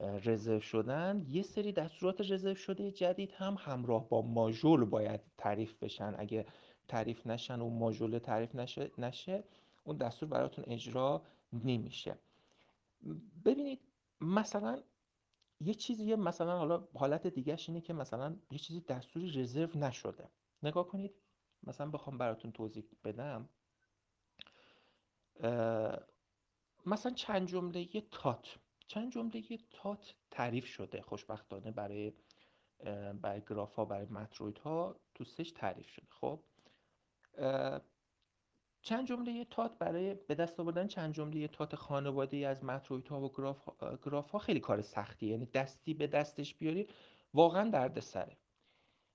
رزرو شدن، یه سری دستورات رزرو شده جدید هم همراه با ماژول باید تعریف بشن. اگه تعریف نشن، اون ماژول تعریف نشه نشه اون دستور براتون اجرا نمیشه. ببینید مثلا یه چیزیه، مثلا حالا حالت دیگه‌ش اینه که مثلا یه چیزی دستوری رزرو نشده. نگاه کنید، مثلا بخوام براتون توضیح بدم، مثلا چند جمله یه تات چند جمله یه تات تعریف شده، خوشبختانه برای برای گراف ها، برای متروید ها تو سش تعریف شده. خب چند جمله یه تات برای به دست آوردن چند جمله یه تات خانواده‌ای از متروید ها و گراف ها, گراف ها خیلی کار سختیه، یعنی دستی به دستش بیاری واقعا دردسره.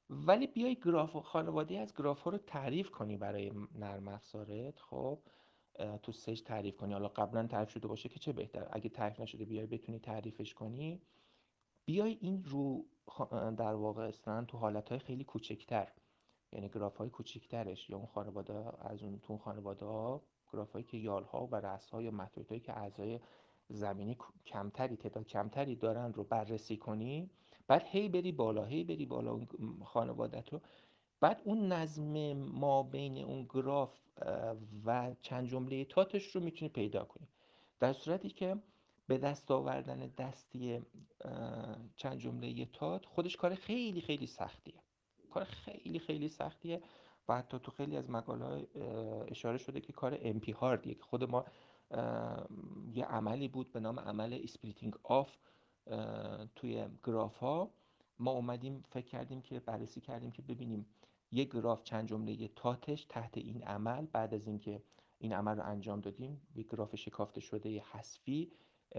ولی بیای گراف خانواده‌ای از گراف ها رو تعریف کنی برای نرم افزارت، خب تو سج تعریف کنی، حالا قبلا تعریف شده باشه که چه بهتر، اگه تعریف نشده بیای بتونی تعریفش کنی، بیای این رو در واقع اصلا تو حالتهای خیلی کوچکتر، یعنی گرافهای کوچکترش یا اون خانواده از اون تو خانواده ها، گرافهایی که یالها و رأسها یا متریدهایی که اعضای زمینی کمتری تعداد کمتری دارن رو بررسی کنی، بعد هی بری بالا هی بری بالا اون خانوادت رو. بعد اون نظم ما بین اون گراف و چند جمله تاتش رو میتونی پیدا کنی، در صورتی که به دست آوردن دستی چند جمله تات خودش کار خیلی خیلی سختیه، کار خیلی خیلی سختیه و حتی تو خیلی از مقاله اشاره شده که کار امپی هاردیه، که خود ما یه عملی بود به نام عمل اسپلیتینگ آف توی گراف ها. ما اومدیم فکر کردیم که بررسی کردیم که ببینیم یک گراف چند جمله تاتش تحت این عمل، بعد از اینکه این عمل رو انجام دادیم، یک گراف شکافته شده حذفی،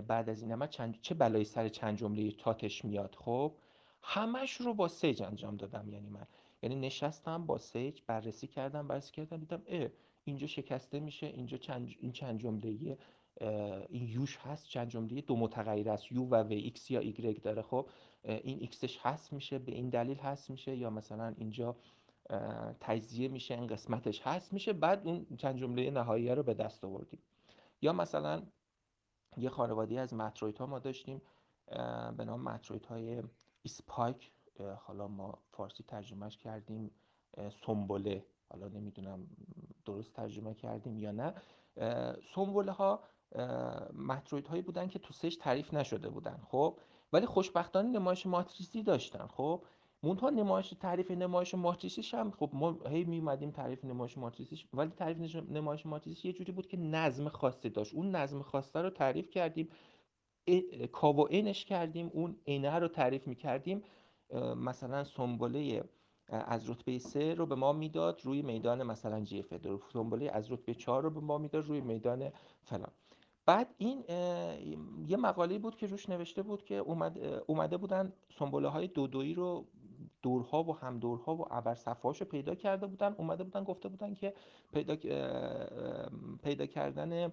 بعد از این عمل چند... چه بلایی سر چند جمله تاتش میاد. خب همش رو با سیج انجام دادم، یعنی من یعنی نشستم با سیج بررسی کردم بررسی کردم دیدم اه اینجا شکسته میشه، اینجا چند این چند جمله این یوش هست، چند جمله دو متغیر است، یو و و ایکس یا ایگرگ داره، خب این ایکسش حذف میشه به این دلیل حذف میشه، یا مثلا اینجا تجزیه میشه این قسمتش حذف میشه، بعد اون چند جمله نهایی رو به دست آوردیم. یا مثلا یه خانواده‌ای از مترویدها ما داشتیم به نام مترویدهای اسپایک، حالا ما فارسی ترجمهش کردیم سنبله، حالا نمیدونم درست ترجمه کردیم یا نه. سنبله ها متروید هایی بودن که تو سش تعریف نشده بودن، خب ولی خوشبختانه نمایش ماتریسی داشتن. خب منتها نمایش تعریف نمایش ماتریسیش هم خب ما هی می اومدیم تعریف نمایش ماتریسیش، ولی تعریف نمایش ماتریسیش یه جوری بود که نظم خاصی داشت، اون نظم خاصه رو تعریف کردیم، کا و انش کردیم، اون انه رو تعریف می‌کردیم. مثلا سنبله از رتبه سه رو به ما میداد روی میدان مثلا جی اف ای، سنبله از رتبه چهار رو به ما میداد روی میدان فلان. بعد این یه مقاله بود که روش نوشته بود که اومد اومده بودن سنبله های دو دویی رو دورها و هم دورها و ابر صفحه‌هاشو پیدا کرده بودن، اومده بودن گفته بودن که پیدا پیدا کردن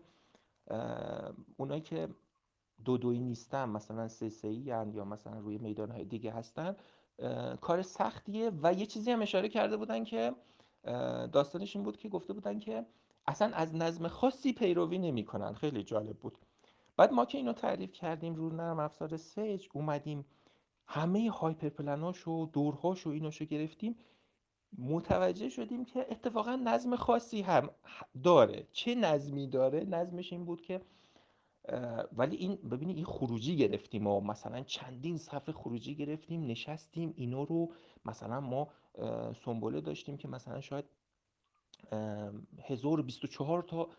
اونایی که دو دویی نیستن، مثلا سه سه‌ای یا مثلا روی میدان‌های دیگه هستن، کار سختیه. و یه چیزی هم اشاره کرده بودن که داستانش این بود که گفته بودن که اصلا از نظم خاصی پیروی نمی‌کنن. خیلی جالب بود. بعد ما که اینو تعریف کردیم رو نرم افزار سیج، اومدیم همه هایپرپلن‌هاش و دورهاش و ایناشو گرفتیم، متوجه شدیم که اتفاقا نظم خاصی هم داره. چه نظمی داره؟ نظمش این بود که ولی این ببینی این خروجی گرفتیم ما، مثلا چندین صفحه خروجی گرفتیم، نشستیم اینا رو، مثلا ما سمبوله داشتیم که مثلا شاید هزار و بیست و چهار تا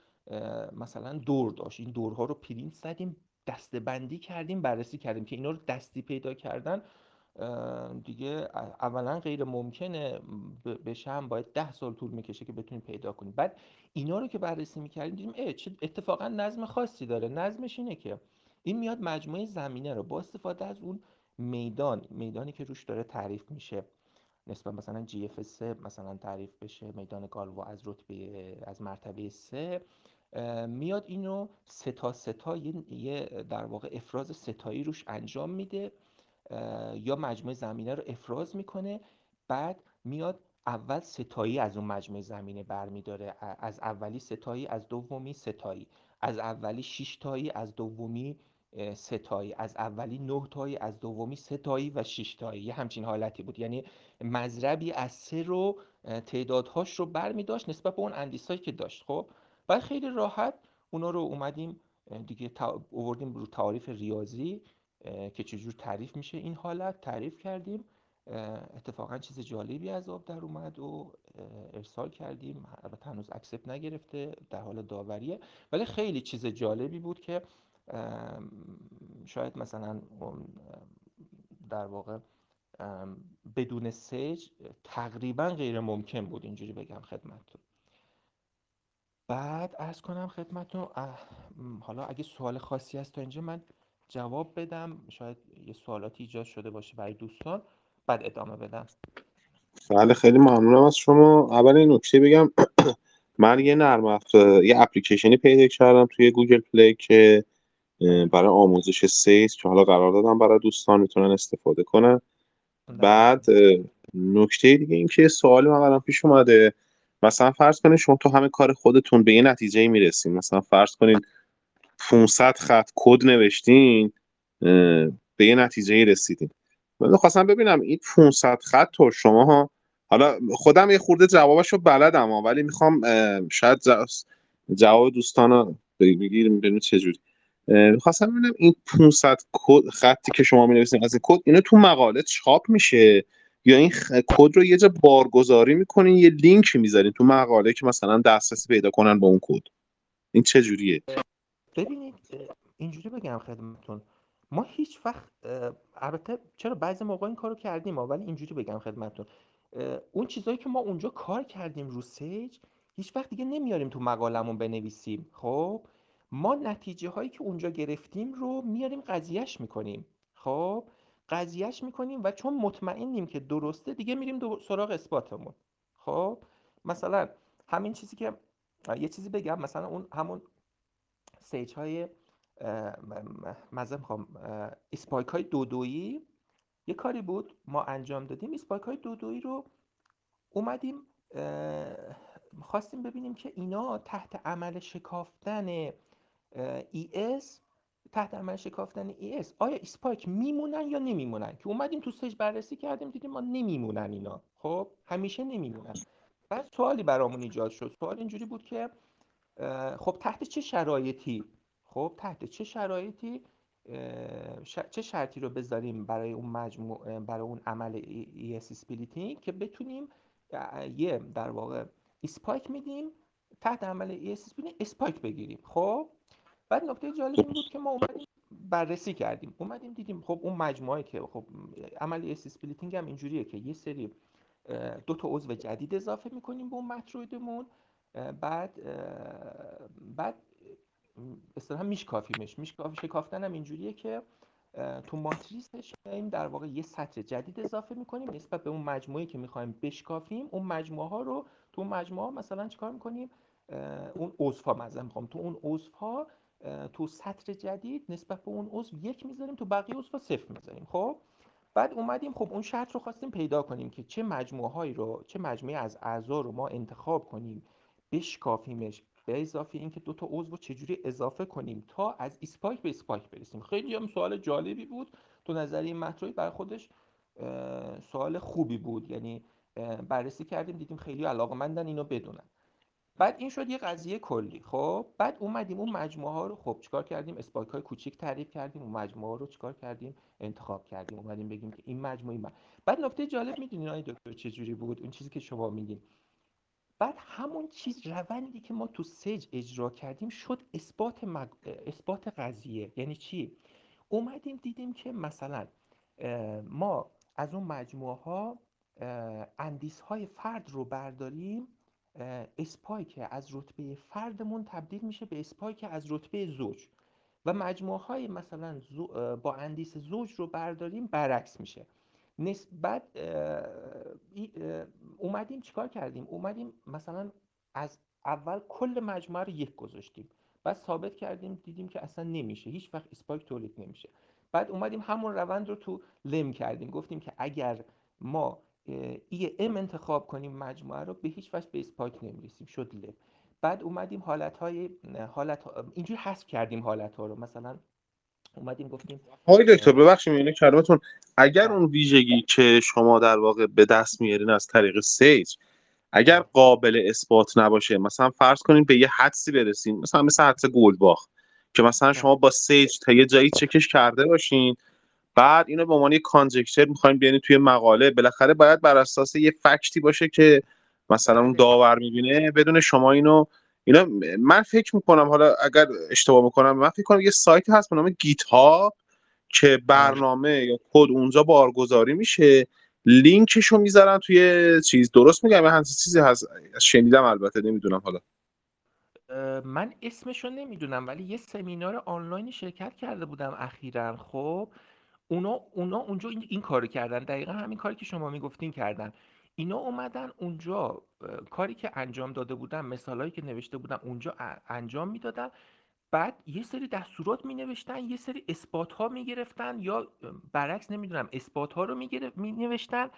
مثلا دور داشت، این دورها رو پرینت زدیم، دسته‌بندی کردیم، بررسی کردیم که اینا رو دستی پیدا کردن دیگه اولا غیر ممکنه بشه، هم باید ده سال طول میکشه که بتونیم پیدا کنیم. بعد اینا رو که بررسی میکردیم دیدیم اه چه اتفاقا نظم خاصی داره. نظمش اینه که این میاد مجموعه زمینه رو با استفاده از اون میدان، میدانی که روش داره تعریف میشه نسبت مثلا جی اف سه مثلا تعریف بشه، میدان گالوا از رتبه از مرتبه سه، میاد اینو سه تا سه تا یه در واقع افراز ستایی روش انجام میده یا مجموعه زمینه رو افراز میکنه. بعد میاد اول ستایی از اون مجموعه زمینه برمیداره، از اولی ستایی، از دومی ستایی، از اولی شش تایی، از دومی ستایی، از اولی نه تایی، از دومی ستایی و شش تایی. یه همچین حالتی بود، یعنی مضربی از سه رو تعدادهاش رو برمیداشت نسبت به اون اندیسایی که داشت. خب بعد خیلی راحت اونا رو اومدیم دیگه آوردیم رو تعاریف ریاضی که چجور تعریف میشه این حالت، تعریف کردیم، اتفاقا چیز جالبی از آب در اومد و ارسال کردیم. البته هنوز اکسپت نگرفته، در حال داوریه، ولی خیلی چیز جالبی بود که شاید مثلا در واقع بدون سیج تقریبا غیر ممکن بود، اینجوری بگم خدمتتون. بعد عرض کنم خدمتتون، حالا اگه سوال خاصی هست تا اینجا من جواب بدم، شاید یه سوالاتی ایجاد شده باشه برای دوستان، بعد ادامه بدم. بله خیلی ممنونم از شما. اول این نکته بگم، من یه نرم افزار یه اپلیکیشنی پیدا کردم توی گوگل پلی که برای آموزش سیج که حالا قرار دادم برای دوستان میتونن استفاده کنن. بعد نکته دیگه این که سوالی من الان پیش اومده، مثلا فرض کنید شما تو همه کار خودتون به یه نتیجه‌ای میرسین، مثلا فرض کنید پانصد خط کد نوشتین به یه نتیجه‌ای رسیدین. من خواستم ببینم این پانصد خط تو شما، حالا خودم یه خورده جوابشو بلدم ها، ولی میخوام شاید جواب دوستانا بگیریم ببینیم چه جوری. میخواستم ببینم این پانصد خطی که شما می‌نویسین از این کد، اینو تو مقاله چاپ میشه یا این کد رو یه جا بارگذاری می‌کنین، یه لینک می‌ذارین تو مقاله که مثلا دسترسی پیدا کنن با اون کد؟ این چه جوریه؟ ببینید اینجوری بگم خدمتتون، ما هیچ وقت، البته چرا بعضی موقع این کارو کردیم ما، ولی اینجوری بگم خدمتتون، اون چیزایی که ما اونجا کار کردیم رو سیج هیچ وقت دیگه نمیاریم تو مقالمون بنویسیم. خب ما نتیجه هایی که اونجا گرفتیم رو میاریم قضیهش میکنیم، خب قضیهش میکنیم و چون مطمئنیم که درسته دیگه میریم سراغ اثباتمون. خب مثلا همین چیزی که یه چیزی بگم، مثلا اون همون سیج های مزه میخوام اسپایک های دو دویی یه کاری بود ما انجام دادیم، اسپایک های دو دویی رو اومدیم خواستیم ببینیم که اینا تحت عمل شکافتن ای اس تحت عمل شکافتن ای اس آیا اسپایک میمونن یا نمیمونن، که اومدیم تو سیج بررسی کردیم دیدیم ما نمیمونن اینا، خب همیشه نمیمونن. بعد سوالی برامون ایجاد شد، سوال اینجوری بود که خب تحت چه شرایطی، خب تحت چه شرایطی چه شرطی رو بذاریم برای اون مجموعه، برای اون عمل اس اسپلیتینگ که بتونیم یه در واقع اسپایک میدیم تحت عمل اس اسپلیتینگ اسپایک بگیریم. خب بعد نکته جالب این بود که ما اومدیم بررسی کردیم، اومدیم دیدیم خب اون مجموعه که خب عمل اس اسپلیتینگ هم اینجوریه که یه سری دو تا عضو جدید اضافه میکنیم به اون مترویدمون، بعد بعد اصطلاحاً میشکافیمش، میشکافی شکافتن هم اینجوریه که تو ماتریسش میایم در واقع یه سطر جدید اضافه میکنیم نسبت به اون مجموعه که میخوایم بشکافیم. اون مجموعه ها رو تو اون مجموعه مثلا چیکار میکنیم؟ اون عضوها مثلا میخوام تو اون عضوها تو سطر جدید نسبت به اون عضو یک میذاریم، تو بقیه عضوها صفر میذاریم. خب بعد اومدیم خب اون شرط رو خواستیم پیدا کنیم که چه مجموعه‌هایی رو، چه مجموعه از اعضا رو ما انتخاب کنیم بشکافیمش، به اضافه اینکه دو تا عضو رو چجوری اضافه کنیم تا از اسپایک به اسپایک برسیم. خیلی هم سوال جالبی بود تو نظریه متروی، برای خودش سوال خوبی بود، یعنی بررسی کردیم دیدیم خیلی علاقه‌مندن اینو بدونن. بعد این شد یه قضیه کلی. خب بعد اومدیم اون مجموعه ها رو خب چیکار کردیم؟ اسپایک های کوچیک تعریف کردیم، اون مجموعه ها رو چیکار کردیم؟ انتخاب کردیم، اومدیم بگیم که این مجموعه من. بعد نکته جالب میدونین آقای دکتر چه جوری بود؟ اون چیزی که شما میگین بعد همون چیز روندی که ما تو سج اجرا کردیم شد اثبات مق... اثبات قضیه. یعنی چی؟ اومدیم دیدیم که مثلا ما از اون مجموعه ها اندیس های فرد رو برداریم، اسپایک از رتبه فردمون تبدیل میشه به اسپایک از رتبه زوج، و مجموعه های مثلا زو... با اندیس زوج رو برداریم برعکس میشه. نسبت اومدیم چیکار کردیم؟ اومدیم مثلا از اول کل مجموعه رو یک گذاشتیم، بعد ثابت کردیم دیدیم که اصلا نمیشه، هیچ وقت اسپایک تولید نمیشه. بعد اومدیم همون روند رو تو لم کردیم، گفتیم که اگر ما ای ام انتخاب کنیم مجموعه رو به هیچ وجه به اسپایک نمیرسیم، شد لم. بعد اومدیم حالت‌های حالت اینجوری حذف کردیم حالت‌ها رو. مثلا اومدیم گفتیم آقای دکتر ببخشید یعنی کلمتون اگر اون ویژگی که شما در واقع به دست میارین از طریق سیج اگر قابل اثبات نباشه، مثلا فرض کنین به یه حدسی برسین، مثلا مثل حدس گلدباخ که مثلا شما با سیج تا یه جایی چکش کرده باشین، بعد اینو به عنوان یه کانجکچر می‌خوایم بیارین توی مقاله، بالاخره باید بر اساس یه فکتی باشه که مثلا اون داور می‌بینه بدون شما اینو اینا. من فکر میکنم، حالا اگر اشتباه میکنم، من فکر کنم یه سایت هست به نام گیت هاب که برنامه یا کد اونجا بارگذاری میشه، لینکش رو میذارن توی چیز. درست میگم؟ من همچین چیزی هست شنیدم، البته نمیدونم حالا من اسمش رو نمیدونم، ولی یه سمینار آنلاین شرکت کرده بودم اخیراً. خب اونا اونا اونجا این, این کارو کردن، دقیقا همین کاری که شما میگفتین کردن. اینا اومدن اونجا کاری که انجام داده بودن، مثالایی که نوشته بودن اونجا انجام میدادن، بعد یه سری دستورات می نوشتن، یه سری اثبات ها می گرفتن، یا برعکس نمیدونم اثبات ها رو می, گرف... می نوشتن.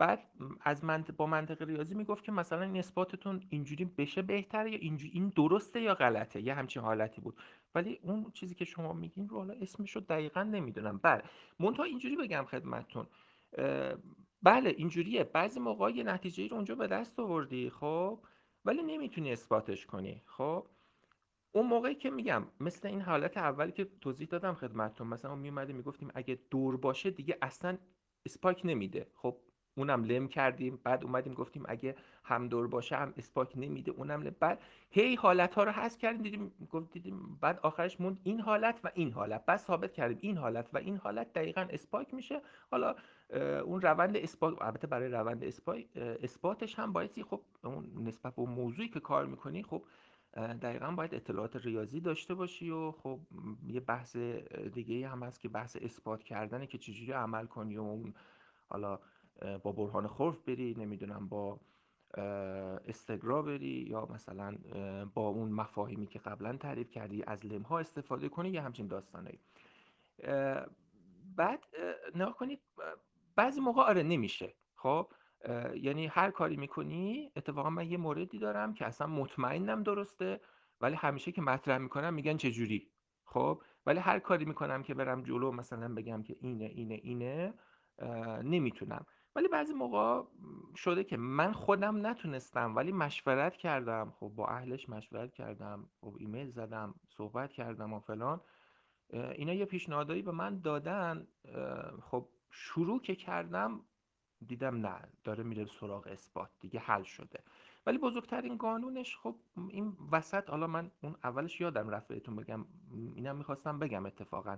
بعد از منطق... با منطق ریاضی می گفت که مثلا این اثباتتون اینجوری بشه بهتره، یا اینجوری این درسته یا غلطه، یا همچین حالتی بود. ولی اون چیزی که شما میگین رو حالا اسمش رو دقیقاً نمیدونم. بله منتها اینجوری بگم خدمتتون، بله اینجوریه، بعضی موقع یه نتیجه‌ای رو اونجا به دست آوردی خب ولی نمیتونی اثباتش کنی. خب اون موقعی که میگم مثل این حالت اولی که توضیح دادم خدمتتون، مثلا اون میومده میگفتیم اگه دور باشه دیگه اصلا اسپایک نمیده، خب اونم لم کردیم. بعد اومدیم گفتیم اگه هم دور باشه هم اسپایک نمیده، اونم لم. بعد هی حالت‌ها رو حذف کردیم، دیدیم گفت دیدیم بعد آخرش موند این حالت و این حالت، بعد ثابت کردیم این حالت و این حالت دقیقاً اسپایک میشه. حالا اون روند اثبات، البته برای روند اثبات اثباتش هم بایدی خب اون نسبت به موضوعی که کار میکنی خب دقیقاً باید اطلاعات ریاضی داشته باشی، و خب یه بحث دیگه هم هست که بحث اثبات کردنه که چجوری عمل کنی، و اون حالا با برهان خرف بری، نمیدونم با استقرا بری، یا مثلا با اون مفاهیمی که قبلا تعریف کردی از لمها استفاده کنی، یا همچین داستانایی. بعد نگاه کنید بعضی موقع آره نمیشه. خب یعنی هر کاری میکنی، اتفاقا من یه موردی دارم که اصلا مطمئنم درسته ولی همیشه که مطرح میکنم میگن چجوری. خب ولی هر کاری میکنم که برم جلو مثلا بگم که اینه اینه اینه نمیتونم. ولی بعضی موقع شده که من خودم نتونستم ولی مشورت کردم، خب با اهلش مشورت کردم، خب ایمیل زدم، صحبت کردم و فلان، اینا یه پیشنهادایی به من دادن، خب شروع که کردم دیدم نه داره میره سراغ اثبات دیگه، حل شده. ولی بزرگترین قانونش خب این وسط، حالا من اون اولش یادم رفت بهتون بگم، اینم میخواستم بگم اتفاقا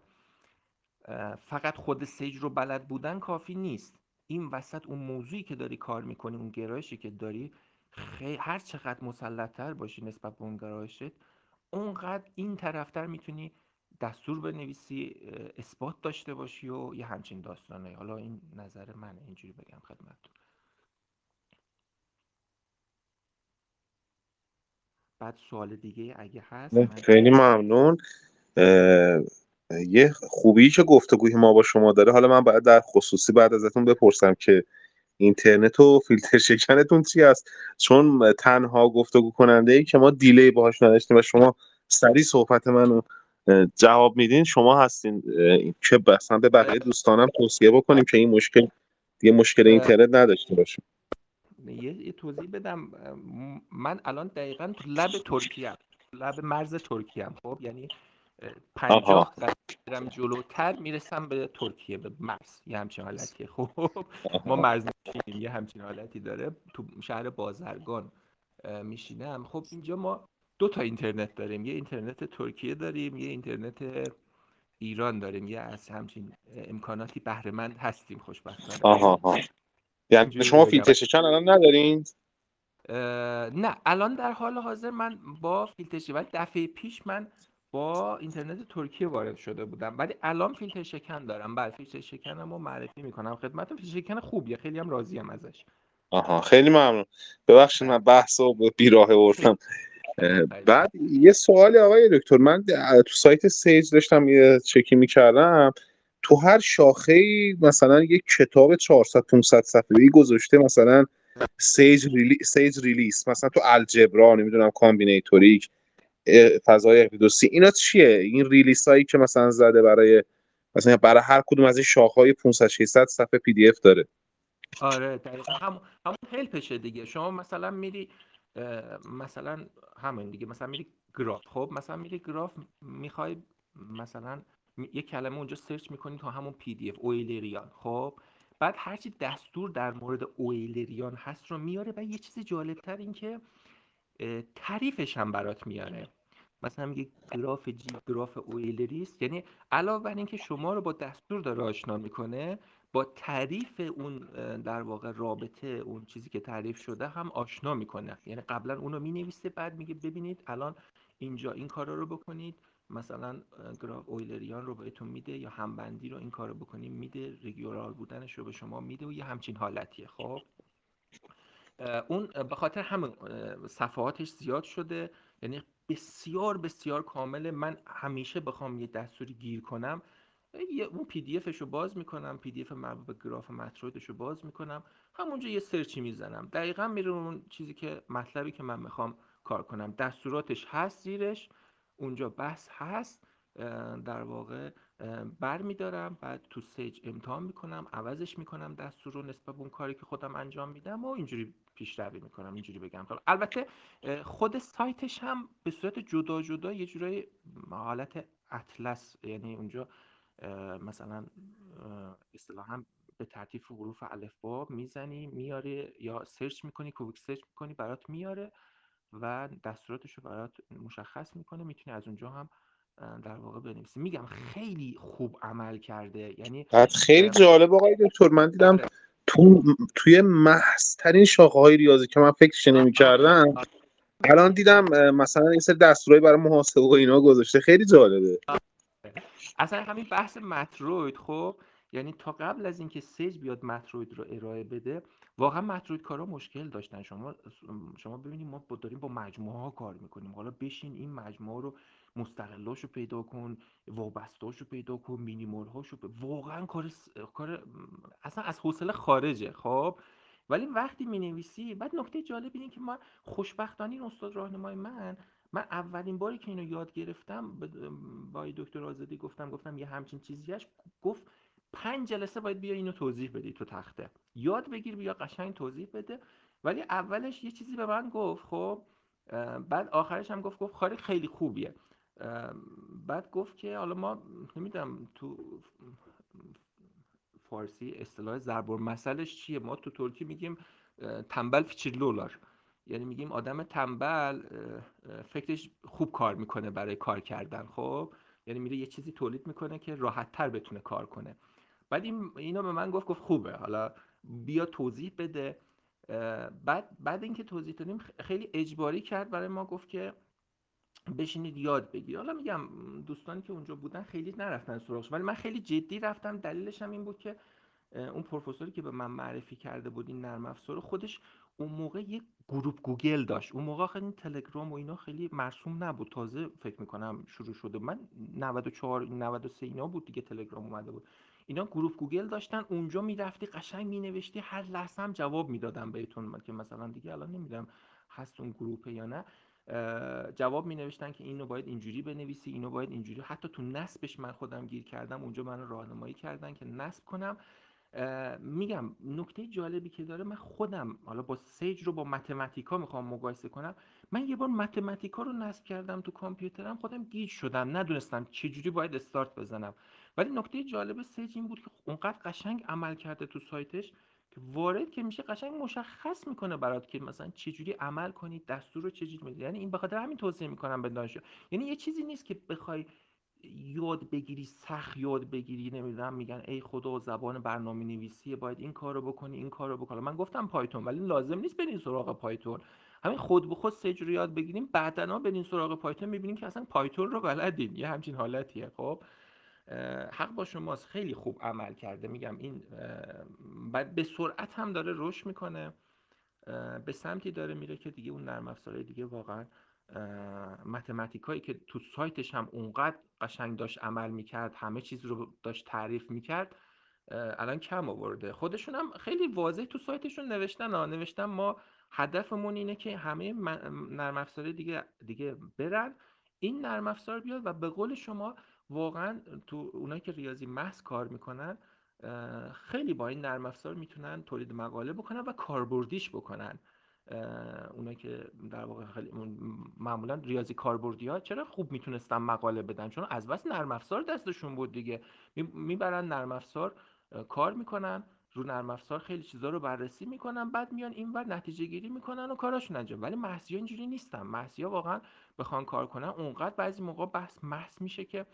فقط خود سیج رو بلد بودن کافی نیست، این وسط اون موضوعی که داری کار میکنی، اون گرایشی که داری، خی... هر چقدر مسلط‌تر باشی نسبت به اون گرایشت، اونقدر این طرفتر میتونی دستور بنویسی، اثبات داشته باشی و یه همچین داستانه. حالا این نظر منه، اینجوری بگم خدمتتون. بعد سوال دیگه اگه هست. خیلی ممنون. یه خوبی که گفتگوی ما با شما داره، حالا من باید در خصوصی بعد ازتون بپرسم که اینترنت و فیلتر شکنتون چی است، چون تنها گفتگو کننده ای که ما دیلی باهاش نداشتیم و شما سریع صحبت منو جواب میدین شما هستین، که بسن به بقیه دوستانم توصیه بکنیم که این مشکل دیگه مشکل اینترنت نداشته باشیم. یه توضیح بدم، من الان دقیقاً تو لب ترکیه، لب مرز ترکیه ام. خب یعنی پنجاه درم جلوتر میرسم به ترکیه، به مرز، یه همچین حالتیه. خب ما مرز نشینیم، یه همچین حالتی داره. تو شهر بازرگان میشینم. خب اینجا ما دو تا اینترنت داریم، یه اینترنت ترکیه داریم، یه اینترنت ایران داریم، یه از همچین امکاناتی بهره مند هستیم خوشبختانه. آها آها. یعنی شما فیلتر شکن الان ندارین؟ نه الان در حال حاضر من با فیلتر شکن، ولی دفعه پیش من با اینترنت ترکیه وارد شده بودم، ولی الان فیلتر شکن دارم. بله فیلتر شکنم رو معرفی میکنم خدمتتون. فیلتر شکن خوبیه، خیلی هم راضیم ازش. آها خیلی ممنون. ببخشید من بحث رو بیراه آوردم. بعد یه سوال آقای دکتر، من تو سایت سیج داشتم یه چکی میکردم، تو هر شاخه‌ای مثلا یک کتاب چهارصد پانصد صفحه‌ای گذاشته، مثلا سیج ریلی... سیج ریلیس، مثلا تو الجبرا، نمیدونم کامبیناتوریک، فضای اقیدوسی، اینا چیه این ریلیس هایی که مثلا زده برای مثلا برای هر کدوم از این شاخه‌های پانصد ششصد صفحه پی دی اف داره؟ آره دقیقاً هم همون هلپشه دیگه. شما مثلا میری مثلا همین دیگه، مثلا میری گراف. خب مثلا میری گراف، میخوای مثلا یک کلمه اونجا سرچ میکنی تا همون پی دی اف اویلریان. خب بعد هرچی دستور در مورد اویلریان هست رو میاره. و یه چیز جالبتر این که تعریفش هم برات میاره، مثلا میگه گراف جی گراف اویلریست، یعنی علاوه بر اینکه شما رو با دستور داره آشنا میکنه، با تعریف اون در واقع رابطه، اون چیزی که تعریف شده هم آشنا میکنه. یعنی قبلا اونو مینویسه، بعد میگه ببینید الان اینجا این کارا رو بکنید، مثلا گراف اویلریان رو بهتون میده، یا همبندی رو این کارو بکنیم میده، ریگیولار بودنش رو به شما میده و یه همچین حالتیه. خب اون به خاطر همه صفحاتش زیاد شده، یعنی بسیار بسیار کامله. من همیشه بخوام یه دستوری گیر کنم، یه اون پی دی افش رو باز میکنم، پی دی اف مربوط به گراف مترویدش رو باز میکنم، همونجا یه سرچی میزنم، دقیقاً میره اون چیزی که مطلبی که من میخوام کار کنم. دستوراتش هست زیرش، اونجا بحث هست، در واقع بر میدارم، بعد تو سیج امتحان میکنم، عوضش میکنم دستور رو نسبت به اون کاری که خودم انجام میدم و اینجوری پیشروی میکنم، اینجوری بگم. البته خود سایتش هم به صورت جدا جدا یه جورای حالت اطلس، یعنی اونجا مثلا اصطلاحاً به ترتیب حروف الفبا میزنی میاره، یا سرچ میکنی، کویک سرچ میکنی برات میاره و دستوراتش رو برات مشخص میکنه. میتونی از اونجا هم در واقع بنویسی. میگم خیلی خوب عمل کرده. یعنی خیلی جالب آقای دکتر، من دیدم تو توی محض‌ترین شاخه‌های ریاضی که من فکرش نمی‌کردم الان دیدم مثلا این سری دستورای برای محاسبه و اینا گذاشته. خیلی جالبه. اصلا همین بحث متروید، خب یعنی تا قبل از اینکه سیج بیاد متروید رو ارائه بده، واقعا متروید کارا مشکل داشتن. شما شما ببینید ما داریم با مجموعه ها کار میکنیم، حالا بشین این مجموعه رو مستقلاشو پیدا کن، وابستهاشو پیدا کن، مینیمالهاشو ب... واقعا کار س... کار اصلا از حوصله خارجه. خب ولی وقتی مینویسی، بعد نکته جالب اینه که ما خوشبختانه این استاد راهنمای من من اولین باری که اینو یاد گرفتم با دکتر آزادی گفتم گفتم یه همچین چیزیش، گفت پنج جلسه باید بیا اینو توضیح بدی تو تخته، یاد بگیر بیا قشنگ توضیح بده. ولی اولش یه چیزی به من گفت، خب بعد آخرش هم گفت گفت کار خیلی خوبیه. بعد گفت که حالا ما نمیدونم تو فارسی اصطلاح ضرب المثلش چیه، ما تو ترکی میگیم تنبل فیچیرلولار، یعنی میگیم آدم تنبل فکرش خوب کار میکنه برای کار کردن. خب یعنی میره یه چیزی تولید میکنه که راحت تر بتونه کار کنه. بعد این اینو به من گفت گفت خوبه، حالا بیا توضیح بده. بعد بعد اینکه توضیح دادیم خیلی اجباری کرد برای ما، گفت که بشینید یاد بگیرید. حالا میگم دوستانی که اونجا بودن خیلی نرفتن سراغش، ولی من خیلی جدی رفتم. دلیلش هم این بود که اون پروفسوری که به من معرفی کرده بود این نرم افزار، خودش اون موقع یک گروپ گوگل داشت. اون موقع خیلی تلگرام و اینا خیلی مرسوم نبود، تازه فکر میکنم شروع شده. من نود و چهار نود و سه اینا بود دیگه تلگرام اومده بود. اینا گروپ گوگل داشتن، اونجا میرفتی قشنگ مینوشتی، هر لحظه هم جواب میدادن بهتون، که مثلا دیگه الان نمیدونم هست اون گروپه یا نه. جواب می نوشتن که اینو باید اینجوری بنویسی، اینو باید اینجوری. حتی تو نصبش من خودم گیر کردم، اونجا من راهنمایی کردن که نصب کنم. میگم نکته جالبی که داره، من خودم حالا با سیج رو با متماتیکا میخوام مقایسه کنم. من یه بار متماتیکا رو نصب کردم تو کامپیوترم، خودم گیج شدم، ندونستم چجوری باید استارت بزنم. ولی نکته جالب سیج این بود که اونقدر قشنگ عمل کرده تو سایتش که وارد که میشه قشنگ مشخص میکنه برات که مثلا چه جوری عمل کنید، دستور رو چه جوری میدید. یعنی این به خاطر همین توصیه میکنم به دانشجو، یعنی یه چیزی نیست که بخوای یاد بگیری، سخت یاد بگیری. نمیدونم میگن ای خدا زبان برنامه نویسیه باید این کارو بکنی این کارو بکنی. من گفتم پایتون، ولی لازم نیست برین سراغ پایتون. همین خود به خود سج رو یاد بگیریم، بعداً برین سراغ پایتون میبینیم که اصلا پایتون رو بلدین. یه همچین حالتیه. خب حق با شماست، خیلی خوب عمل کرده. میگم این بعد به سرعت هم داره رشد میکنه، به سمتی داره میره که دیگه اون نرم افزارهای دیگه واقعا متماتیکایی که تو سایتش هم اونقدر قشنگ داشت عمل میکرد، همه چیز رو داشت تعریف میکرد، الان کم آورده. خودشون هم خیلی واضح تو سایتشون نوشتن ها نوشتن ما هدفمون اینه که همه نرم افزارهای دیگه دیگه برن، این نرم افزار بیاد و به قول شما واقعا تو اونایی که ریاضی محض کار میکنن خیلی با این نرم افزار میتونن تولید مقاله بکنن و کاربردیش بکنن. اونایی که در واقع خیلی معمولا ریاضی کاربردی ها چرا خوب میتونستن مقاله بدن؟ چون از بس نرم افزار دستشون بود دیگه. میبرن نرم افزار کار میکنن، رو نرم افزار خیلی چیزا رو بررسی میکنن، بعد میان اینور نتیجه گیری میکنن و کاراشون انجام. ولی محضیا اینجوری نیستن. محضیا واقعا بخوان کار کنن اونقدر بعضی موقع بحث محض میشه که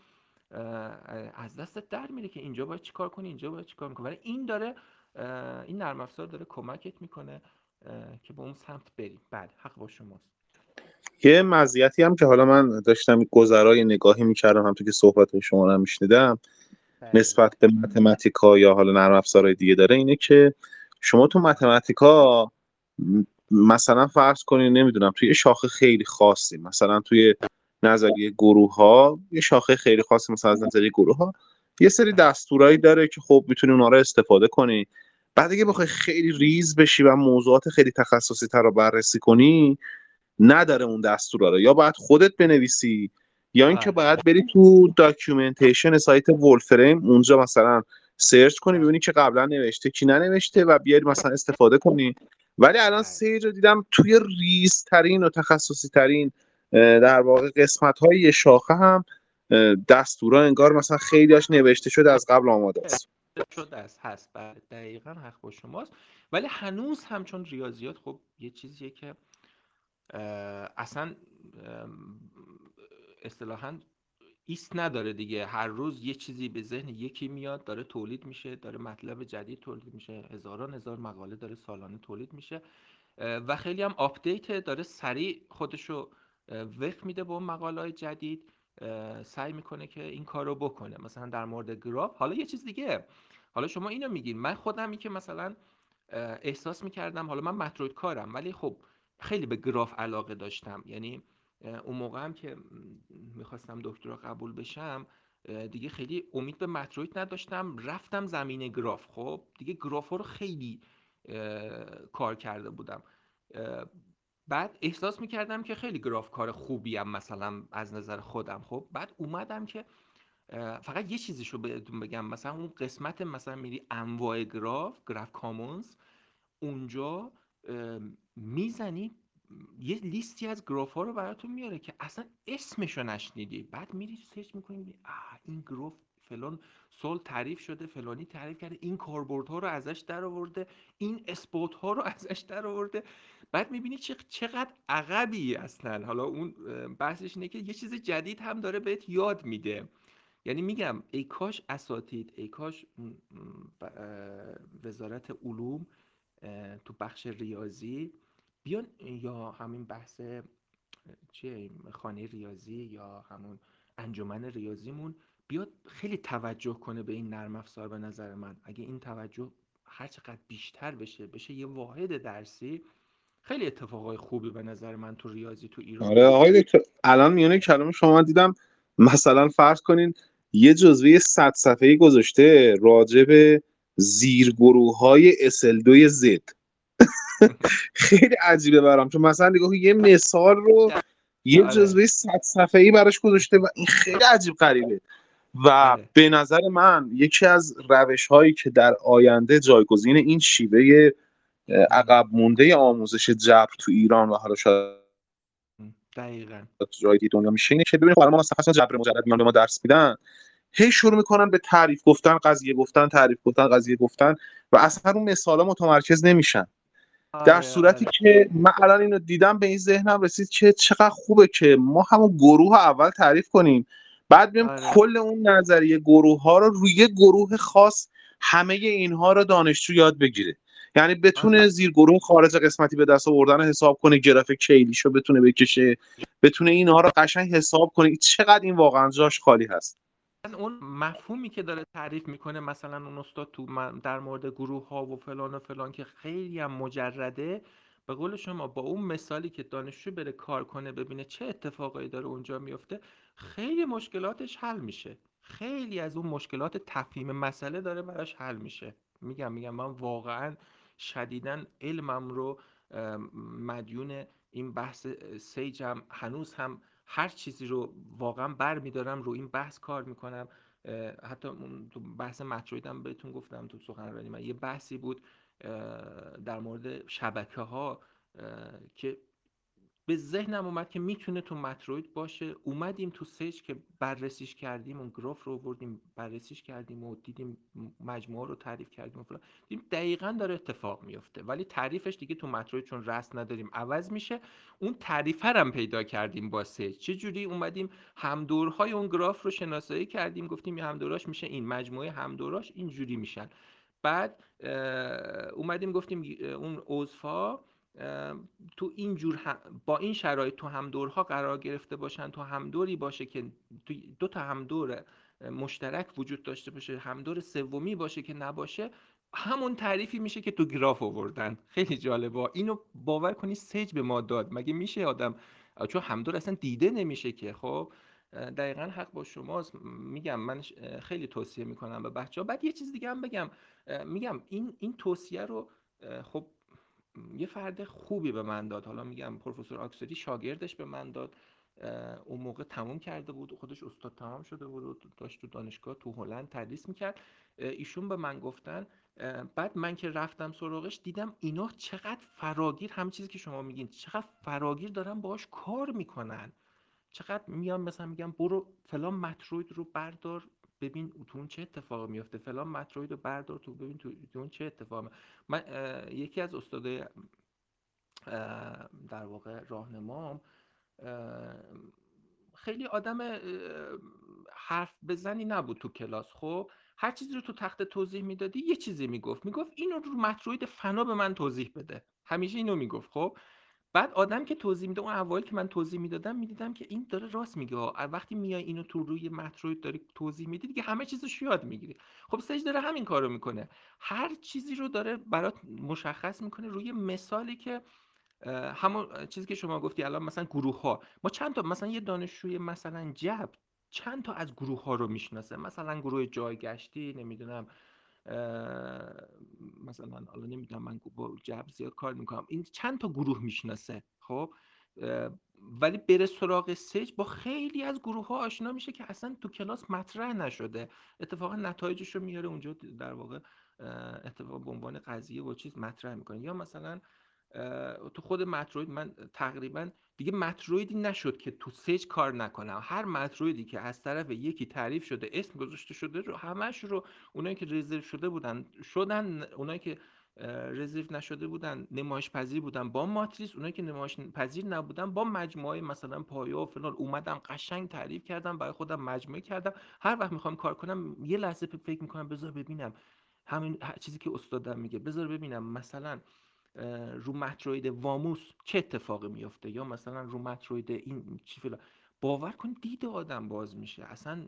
از دستت در میره که اینجا باید چیکار کنی، اینجا باید چیکار میکنی. ولی این داره، این نرم افزار داره کمکت میکنه که به اون سمت بریم. بله حق با شماست. یه مزیتی هم که حالا من داشتم گذرای نگاهی میکردم، هم تو که صحبت شما رو میشنیدم نسبت به متماتیکا یا حالا نرم افزارهای دیگه داره، اینه که شما تو متماتیکا مثلا فرض کنید نمیدونم توی شاخه خیلی خاصی، مثلا توی نظریه گروه ها یه شاخه خیلی خاصی، مثلا از نظریه گروه ها یه سری دستورایی داره که خب میتونی اونا رو استفاده کنی. بعد اگه بخوای خیلی ریز بشی و موضوعات خیلی تخصصی تر رو بررسی کنی، نداره اون دستورا رو، یا باید خودت بنویسی یا اینکه باید بری تو داکیومنتیشن سایت ولفریم اونجا مثلا سرچ کنی ببینی که قبلا نوشته کی ننوشته و بیاری مثلا استفاده کنی. ولی الان سیج رو دیدم توی ریز ترین و تخصصی ترین در واقع قسمت‌های یه شاخه هم دستورا انگار مثلا خیلی‌هاش نوشته شده از قبل آماده است. شده است هست. بله دقیقاً حق با شماست. ولی هنوز هم چون ریاضیات خب یه چیزیه که اصلا اصطلاحاً ایست نداره دیگه. هر روز یه چیزی به ذهن یکی میاد، داره تولید میشه، داره مطلب جدید تولید میشه، هزاران هزار مقاله داره سالانه تولید میشه و خیلی هم آپدیت داره، سریع خودشو وقت میده با مقاله‌های جدید، سعی میکنه که این کارو بکنه. مثلا در مورد گراف حالا یه چیز دیگه، حالا شما اینو میگین، من خودم این که مثلا احساس میکردم، حالا من متروید کارم ولی خب خیلی به گراف علاقه داشتم. یعنی اون موقع هم که میخواستم دکترا قبول بشم دیگه خیلی امید به متروید نداشتم، رفتم زمین گراف. خب دیگه گراف ها رو خیلی کار کرده بودم، بعد احساس میکردم که خیلی گراف کار خوبیم مثلا از نظر خودم. خب بعد اومدم که فقط یه چیزیشو بهتون بگم، مثلا اون قسمت مثلا میری انواع گراف، گراف کامونز، اونجا میزنی یه لیستی از گراف ها رو براتون میاره که اصلا اسمشو نشنیدی، بعد میری سرچ میکنی آه این گراف فلان سال تعریف شده، فلانی تعریف کرده، این کاربردها رو ازش در آورده، این اثبات ها رو ازش در آورده، بعد میبینی چقدر عقبی اصلا. حالا اون بحثش اینه که یه چیز جدید هم داره بهت یاد میده. یعنی میگم ای کاش اساتید، ای کاش وزارت علوم تو بخش ریاضی بیان، یا همین بحث چیه خانه ریاضی یا همون انجمن ریاضیمون بیاد خیلی توجه کنه به این نرم افزار. به نظر من اگه این توجه هر چقدر بیشتر بشه بشه یه واحد درسی، خیلی اتفاقای خوبی به نظر من تو ریاضی تو ایران. آره آقای دکتر، الان میونه کلام شما دیدم مثلا فرض کنین یه جزوه صد صفحه‌ای گذاشته راجع به زیرگروه‌های اس ال دو زد. خیلی عجیبه برام، چون مثلا دیگه یه مثال رو یه جزوه صد صفحه‌ای براش گذاشته و این خیلی عجیب غریبه و به نظر من یکی از روش‌هایی که در آینده جایگزین این شیوه عقب مونده آموزش جبر تو ایران و حالا شاید دقیقاً جای دیگه دنیا میشه اینه که ببینید خانم‌ها اصلا جبر مجرد میان به ما درس میدن، هی شروع میکنن به تعریف گفتن، قضیه گفتن، تعریف گفتن، قضیه گفتن و اصلا اون مثالا متمرکز نمیشن. در صورتی که من الان اینو دیدم به این ذهنم رسید که چقدر خوبه که ما همون گروه اول تعریف کنیم، بعد بیم کل اون نظریه گروه ها رو روی گروه خاص همه اینها رو دانشجو یاد بگیره. یعنی بتونه زیرگروه خارج قسمتی به دست آوردن حساب کنه، گراف کیلیشو بتونه بکشه، بتونه اینها رو قشنگ حساب کنه. چقدر این واقعا جاش خالی هست. اون مفهومی که داره تعریف میکنه مثلا اون استاد تو در مورد گروه ها و فلان و فلان که خیلی هم مجرده، به قول شما با اون مثالی که دانشجو بره کار کنه ببینه چه اتفاقایی داره اونجا میفته، خیلی مشکلاتش حل میشه، خیلی از اون مشکلات تفهیم مسئله داره براش حل میشه. میگم میگم من واقعا شدیداً علمم رو مدیون این بحث سیجم، هنوز هم هر چیزی رو واقعا بر میدارم رو این بحث کار میکنم. حتی تو بحث مترویدم بهتون گفتم تو سخنرانی من یه بحثی بود در مورد شبکه ها که به ذهنم اومد که میتونه تو متروید باشه، اومدیم تو سیج که بررسیش کردیم، اون گراف رو بردیم بررسیش کردیم و دیدیم مجموعه رو تعریف کردیم و فلان، دیدیم دقیقاً داره اتفاق میفته، ولی تعریفش دیگه تو متروید چون رست نداریم عوض میشه. اون تعریف هم پیدا کردیم با سیج، چه جوری اومدیم همدورهای اون گراف رو شناسایی کردیم، گفتیم همدوراش میشه این، مجموعه همدوراش اینجوری میشن. بعد اومدیم گفتیم اون عضفا تو این جور با این شرایط تو همدورها قرار گرفته باشن، تو همدوری باشه که دو تا همدور مشترک وجود داشته باشه، همدور سومی باشه که نباشه، همون تعریفی میشه که تو گراف آوردن. خیلی جالبه، اینو باور کنی سج به ما داد. مگه میشه آدم، چون همدور اصلا دیده نمیشه که. خب دقیقاً حق با شماست. میگم من خیلی توصیه میکنم به بچه‌ها. بعد یه چیز دیگه هم بگم، میگم این این توصیه رو خب یه فرد خوبی به من داد، حالا میگم پروفسور آکسوری شاگردش به من داد، اون موقع تموم کرده بود، خودش استاد تمام شده بود و داشت تو دانشگاه تو هلند تدریس میکرد. ایشون به من گفتن، بعد من که رفتم سراغش دیدم اینا چقدر فراگیر، همین چیزی که شما میگین، چقدر فراگیر دارن باهاش کار میکنن، چقدر میان مثلا میگم برو فلان متروید رو بردار ببین تو اون چه اتفاق میفته، فلان متروید رو بردار تو ببین تو اون چه اتفاق. من یکی از استادای در واقع راهنمام خیلی آدم حرف بزنی نبود تو کلاس، خب هر چیزی رو تو تخت توضیح میدادی یه چیزی میگفت، میگفت اینو رو متروید فنا به من توضیح بده، همیشه اینو میگفت. خب بعد آدم که توضیح میده، اون اوایل که من توضیح میدادم میدیدم که این داره راست میگه، وقتی میای اینو تو روی متروید داری توضیح میدی دیگه همه چیزو یاد میگیری. خب سج داره همین کارو میکنه، هر چیزی رو داره برات مشخص میکنه روی مثالی که همون چیزی که شما گفتی. الان مثلا گروه ها، ما چند تا مثلا یه دانشجوی مثلا جبر چند تا از گروه ها رو میشناسه، مثلا گروه جایگشتی، نمیدونم مثلا الان نمیدونم من با جبر زیاد کار میکنم، این چند تا گروه میشناسه. خب ولی بره سراغ سج با خیلی از گروه ها آشنا میشه که اصلا تو کلاس مطرح نشده، اتفاقا نتایجش رو میاره اونجا در واقع اتفاق به عنوان قضیه و چیز مطرح میکنه. یا مثلا تو خود متروید من تقریبا دیگه مترویدی نشد که تو سج کار نکنم، هر مترویدی که از طرف یکی تعریف شده، اسم گذاشته شده رو همش رو اونایی که رزرو شده بودن شدن، اونایی که رزرو نشده بودن نمایش پذیر بودن با ماتریس، اونایی که نمایش پذیر نبودن با مجموعه مثلا پایه و فلان، اومدم قشنگ تعریف کردم برای خودم، مجموعه کردم. هر وقت میخوام کار کنم یه لحظه فکر میکنم بذار ببینم همین چیزی که استادم میگه، بذار ببینم مثلا رو متروید واموس چه اتفاقی میفته، یا مثلا رو متروید این چی فلان. باور کن دید آدم باز میشه، اصلا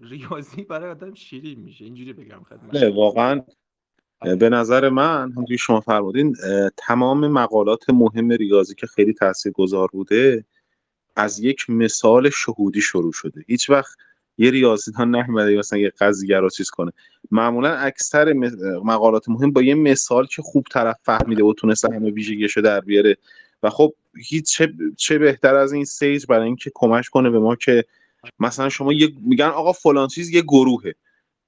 ریاضی برای آدم شیرین میشه، اینجوری بگم خدمت. نه واقعا به نظر من همونجوری شما فرمودین، تمام مقالات مهم ریاضی که خیلی تاثیرگذار بوده از یک مثال شهودی شروع شده. هیچ وقت یه ریاضیدان نمیاد مثلا یه قضیه رو چیز کنه، معمولا اکثر مقالات مهم با یه مثال که خوب طرف فهمیده و تونسته همه ویژگیشو در بیاره. و خب هیچ چه, چه بهتر از این سیج برای اینکه کمک کنه به ما که مثلا شما یه میگن آقا فلان چیز یه گروهه.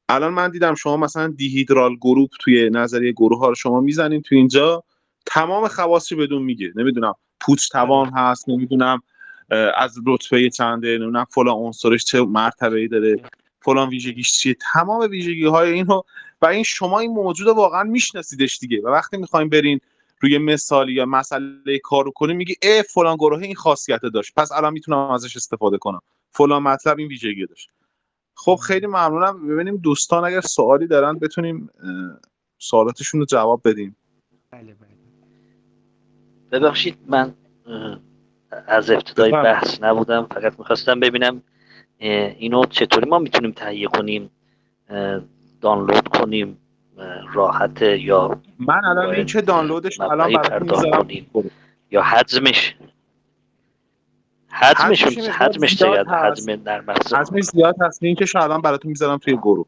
الان من دیدم شما مثلا دیهیدرال گروپ توی نظریه گروه ها رو شما میزنین تو اینجا، تمام خواصی بدون میگه، نمیدونم پوچ توان هست، نمیدونم از رتبه چنده، نمیدونم فلان عنصرش چه مرتبه‌ای داره، فلان ویژگیش چیه، تمام ویژگی‌های اینو. و این شما این موجوده واقعا میشناسیدش دیگه. و وقتی می‌خوایم برین روی مثالی یا مسئله کارو کنیم میگی ا فلان گروه این خاصیت داشت، پس الان میتونم ازش استفاده کنم، فلان مطلب این ویژگی داشت. خب خیلی ممنونم. ببینیم دوستان اگر سوالی دارن بتونیم سوالاتشون رو جواب بدیم. بله بله. ببخشید من از ابتدای بحث نبودم، فقط میخواستم ببینم اینو چطوری ما میتونیم تهیه کنیم، دانلود کنیم، راحت یا من الان این چه دانلودش الان براتون یا حجمش حجمش حجمش چقدر حجم در مخصوص حجمش زیاد هست این که شما الان براتون میذارم توی گروه.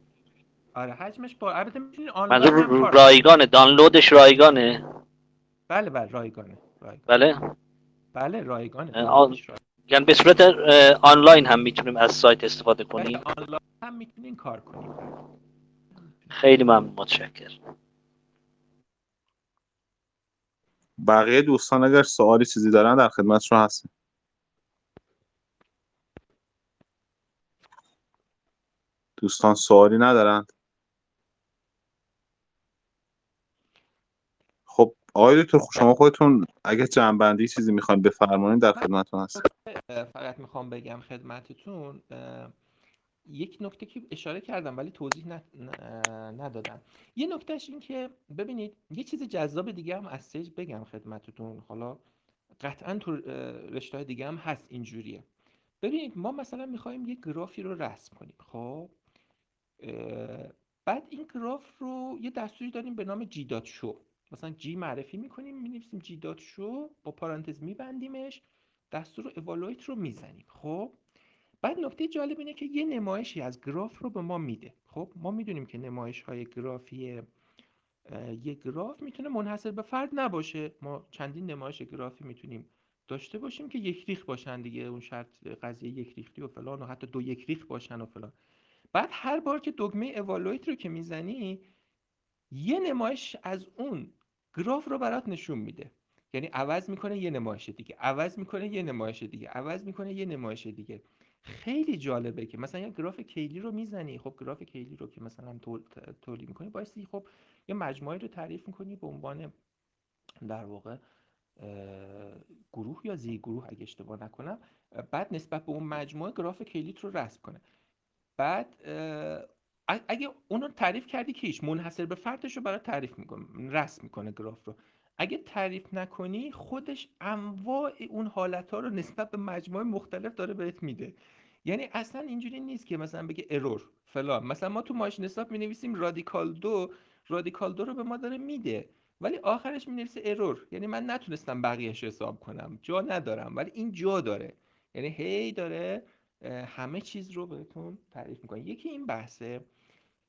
آره حجمش با البته میتونید آنلاین منظور رایگانه، دانلودش رایگانه. بله بله رایگانه. بله بله رایگانه. یعنی به صورت آنلاین هم میتونیم از سایت استفاده کنیم. آنلاین هم میتونین کار کنیم. خیلی ممنون، متشکرم. بقیه دوستان اگر سوالی چیزی دارن در خدمت شما هستیم. دوستان سوالی ندارن؟ خب آقای دکتر شما خودتون اگه جنبندی چیزی میخواین بفرمایید در خدمتتون هستم. فقط میخوام بگم خدمتتون یک نکته که اشاره کردم ولی توضیح ندادم. یه نکتهش این که ببینید یه چیز جذاب دیگه هم از سیج بگم خدمتتون، حالا قطعا تو رشته‌های دیگه هم هست اینجوریه. ببینید ما مثلا میخوایم یک گرافی رو رسم کنیم، خب بعد این گراف رو یه دستوری داریم به نام جی دات شو، مثلا جی معرفی میکنیم، مینویسیم جی دات شو، با پارانتز میبندیمش، دستور اوالویت رو میزنیم. خب بعد نکته جالب اینه که یه نمایشی از گراف رو به ما میده. خب ما میدونیم که نمایش های گرافی یه گراف میتونه منحصر به فرد نباشه، ما چندین نمایش گرافی میتونیم داشته باشیم که یک ریخ باشن دیگه، اون شرط قضیه یک ریختی و فلان و حتی دو یک ریخ باشن و فلان. بعد هر بار که دکمه ایوالویت رو که میزنی یه نمایش از اون گراف رو برات نشون میده، یعنی عوض میکنه یه نمایش دیگه، عوض میکنه یه نمایش دیگه، عوض میکنه یه نمایش دیگه. خیلی جالبه که مثلا یه گراف کیلی رو میزنی، خب گراف کیلی رو که مثلا تولید میکنی بایستی خب یه مجموعه رو تعریف میکنی به عنوان در واقع گروه یا زی گروه اگه اشتباه نکنم، بعد نسبت به اون مجموعه گراف کلیت رو رسم کنه. بعد اگه اون رو تعریف کردی که هیچ منحصر به فردش رو برای تعریف میکنه، رسم میکنه گراف رو. اگه تعریف نکنی خودش انواع اون حالتها رو نسبت به مجموعه مختلف داره بهت میده، یعنی اصلا اینجوری نیست که مثلا بگه ارور فلان. مثلا ما تو ماشین حساب مینویسیم رادیکال دو، رادیکال دو رو به ما داره میده ولی آخرش می‌نویسه ارور، یعنی من نتونستم بقیه‌اش حساب کنم، جا ندارم، ولی این جا داره، یعنی هی داره همه چیز رو بهتون تعریف میکنه. یکی این بحثه.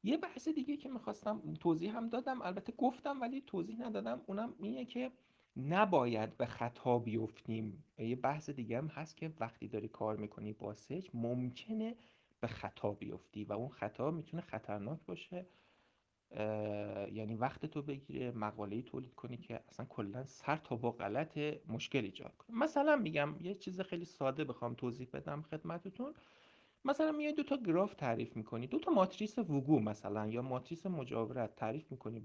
یه بحث دیگه که می‌خواستم توضیح هم دادم، البته گفتم ولی توضیح ندادم، اونم اینه که نباید به خطا بیفتیم. یه بحث دیگه هم هست که وقتی داری کار میکنی با سج ممکنه به خطا بیفتی و اون خطا میتونه خطرناک باشه، یعنی وقت تو بگیره، مقاله‌ای تولید کنی که اصلا کلا سر تا پا غلطه، مشکل ایجاد کنه. مثلا میگم یه چیز خیلی ساده بخوام توضیح بدم خدمتتون، مثلا میای دو تا گراف تعریف میکنی، دو تا ماتریس وقوع مثلا یا ماتریس مجاورت تعریف میکنی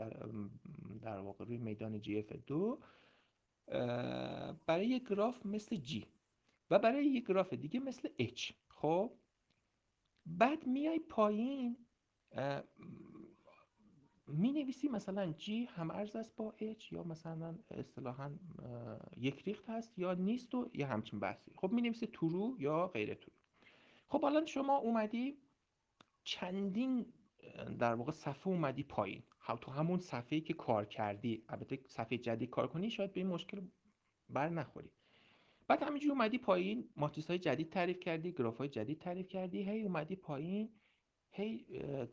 در واقع روی میدان جی اف دو برای یک گراف مثل جی و برای یک گراف دیگه مثل اچ. خب بعد میای پایین می نویسی مثلا جی هم ارز است با اچ، یا مثلا اصطلاحاً یک ریخت هست یا نیست و یه همچین بحثی. خب می نویسی ترو یا غیر ترو. خب الان شما اومدی چندین در واقع صفحه اومدی پایین، هم تو همون صفحه‌ای که کار کردی، البته صفحه جدید کار کنی شاید به این مشکل بر نخوری. بعد همینجوری اومدی پایین، ماتریس‌های جدید تعریف کردی، گراف‌های جدید تعریف کردی، هی اومدی پایین، هی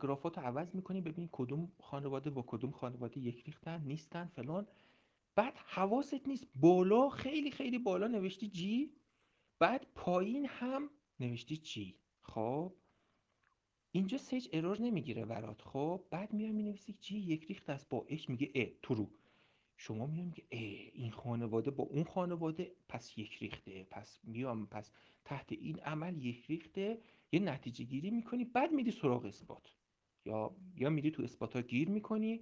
گرافاتو عوض می‌کنی ببینی کدوم خانواده با کدوم خانواده یک ریختن نیستن فلان. بعد حواست نیست بالا خیلی خیلی بالا نوشتی جی، بعد پایین هم نوشتی جی. خب اینجا سیج ارور نمیگیره برات. خب بعد میای مینویسی جی یک ریخت است با اچ، میگه ا ترو. شما میای میگه ا این خانواده با اون خانواده پس یک ریخته، پس میام پس تحت این عمل یک ریخته، یه نتیجه گیری میکنی. بعد میری سراغ اثبات، یا یا میری تو اثبات ها گیر میکنی،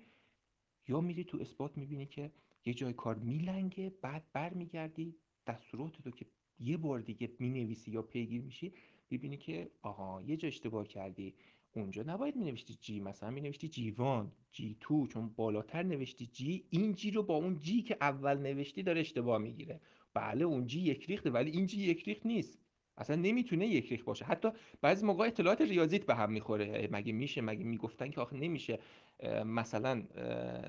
یا میری تو اثبات میبینی که یه جای کار میلنگه. بعد برمیگردی دستوراتو که یه بار دیگه مینویسی یا پیگیر میشی، ببینی که آها یه جا اشتباه کردی، اونجا نباید مینوشتی جی، مثلا مینوشتی جی وان جی تو، چون بالاتر نوشتی جی، این جی رو با اون جی که اول نوشتی داره اشتباه میگیره. بله اون جی یک ریخته ولی این جی یک ریخت نیست، اصلا نمیتونه یک ریخت باشه. حتی بعضی موقع اطلاعات ریاضیت به هم میخوره. مگه میشه؟ مگه میگفتن که آخه نمیشه، مثلا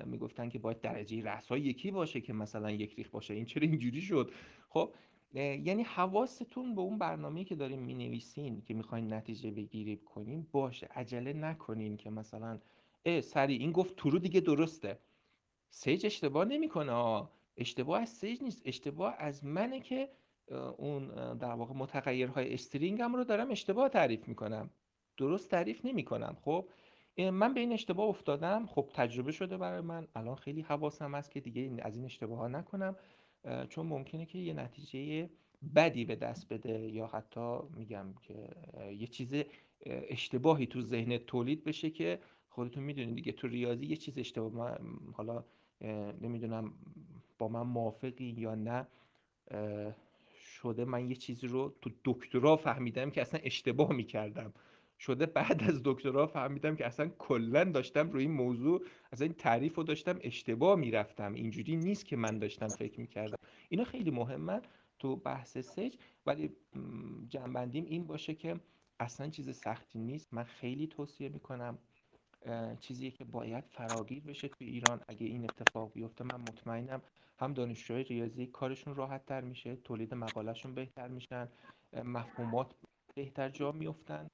میگفتن که باید درجه رأسای یکی باشه که مثلا یک ریخت باشه، این چرا اینجوری شد؟ خب یعنی حواستون به اون برنامه‌ای که دارین می‌نویسین که می‌خواین نتیجه بگیری کنین باشه. عجله نکنین که مثلا ا سری این گفت ترو دیگه درسته. سیج اشتباه نمی‌کنه. اشتباه از سیج نیست، اشتباه از منه که اون در واقع متغیرهای استرینگم رو دارم اشتباه تعریف می‌کنم، درست تعریف نمی‌کنم. خب من به این اشتباه افتادم، خب تجربه شده برای من، الان خیلی حواسم هست که دیگه از این اشتباه‌ها نکنم، چون ممکنه که یه نتیجه بدی به دست بده، یا حتی میگم که یه چیز اشتباهی تو ذهن تولید بشه که خودتون میدونید دیگه تو ریاضی یه چیز اشتباه، حالا نمیدونم با من موافقی یا نه، شده من یه چیزی رو تو دکترا فهمیدم که اصلا اشتباه میکردم، شده بعد از دکترا فهمیدم که اصلا کلا داشتم روی این موضوع اصلا این تعریف رو داشتم اشتباه میرفتم، اینجوری نیست که من داشتم فکر میکردم. اینا خیلی مهمه تو بحث سج، ولی جنبندیم این باشه که اصلا چیز سختی نیست. من خیلی توصیه میکنم، چیزی که باید فراگیر بشه تو ایران. اگه این اتفاق بیفته من مطمئنم هم دانشجوهای ریاضی کارشون راحت تر میشه، تولید مقالهشون بهتر میشن، مفاهیم بهتر جا میافتن،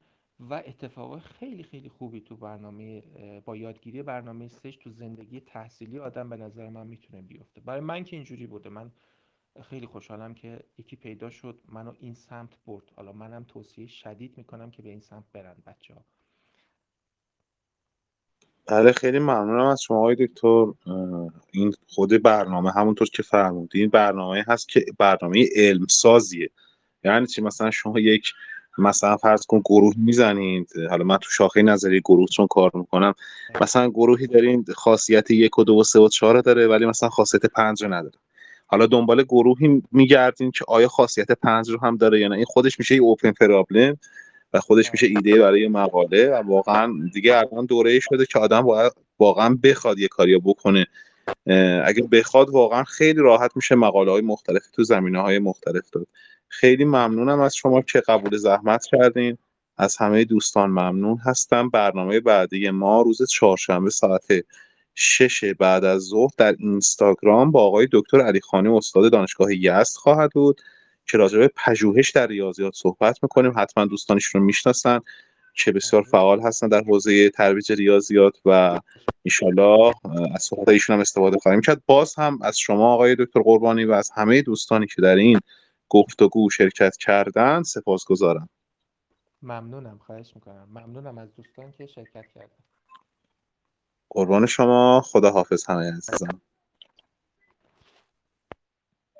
و اتفاقای خیلی خیلی خوبی تو برنامه با یادگیری برنامه سج تو زندگی تحصیلی آدم به نظر من میتونه بیفته. برای من که اینجوری بوده، من خیلی خوشحالم که یکی پیدا شد منو این سمت برد. حالا منم توصیه شدید میکنم که به این سمت برن بچه‌ها. آره خیلی ممنونم از شما آقای دکتر. این خود برنامه همونطور که فرمودین برنامه هست که برنامه علم سازیه. یعنی چی؟ مثلا شما یک مثلا فرض کن گروه میزنید، حالا من تو شاخه نظری گروه چون کار میکنم، مثلا گروهی دارین خاصیت یک و دو و سه و چهار داره ولی مثلا خاصیت پنج رو نداره. حالا دنبال گروهی میگردین که آیا خاصیت پنج رو هم داره یا نه. این خودش میشه یه اوپن پرابلم و خودش میشه ایده برای مقاله، و واقعا دیگه الان دوره‌ای شده که آدم باید واقعا بخواد یه کاری بکنه. اگه بخواد واقعا خیلی راحت میشه مقاله‌های مختلف تو زمینه‌های مختلف داد. خیلی ممنونم از شما که قبول زحمت کردین. از همه دوستان ممنون هستم. برنامه بعدی ما روز چهارشنبه ساعت شش بعد از ظهر در اینستاگرام با آقای دکتر علیخانی استاد دانشگاه یزد خواهد بود که راجع به پژوهش در ریاضیات صحبت میکنیم. حتما دوستانش رو میشناسن که بسیار فعال هستن در حوزه ترویج ریاضیات، و انشالله از صحبت ایشون هم استفاده خواهیم کرد. باز هم از شما آقای دکتر قربانی و از همه دوستانی که در این گفتگو شرکت کردن سپاسگزارم. ممنونم، خواهش میکنم. ممنونم از دوستان که شرکت کردن. قربان شما، خدا حافظ همه عزیزان.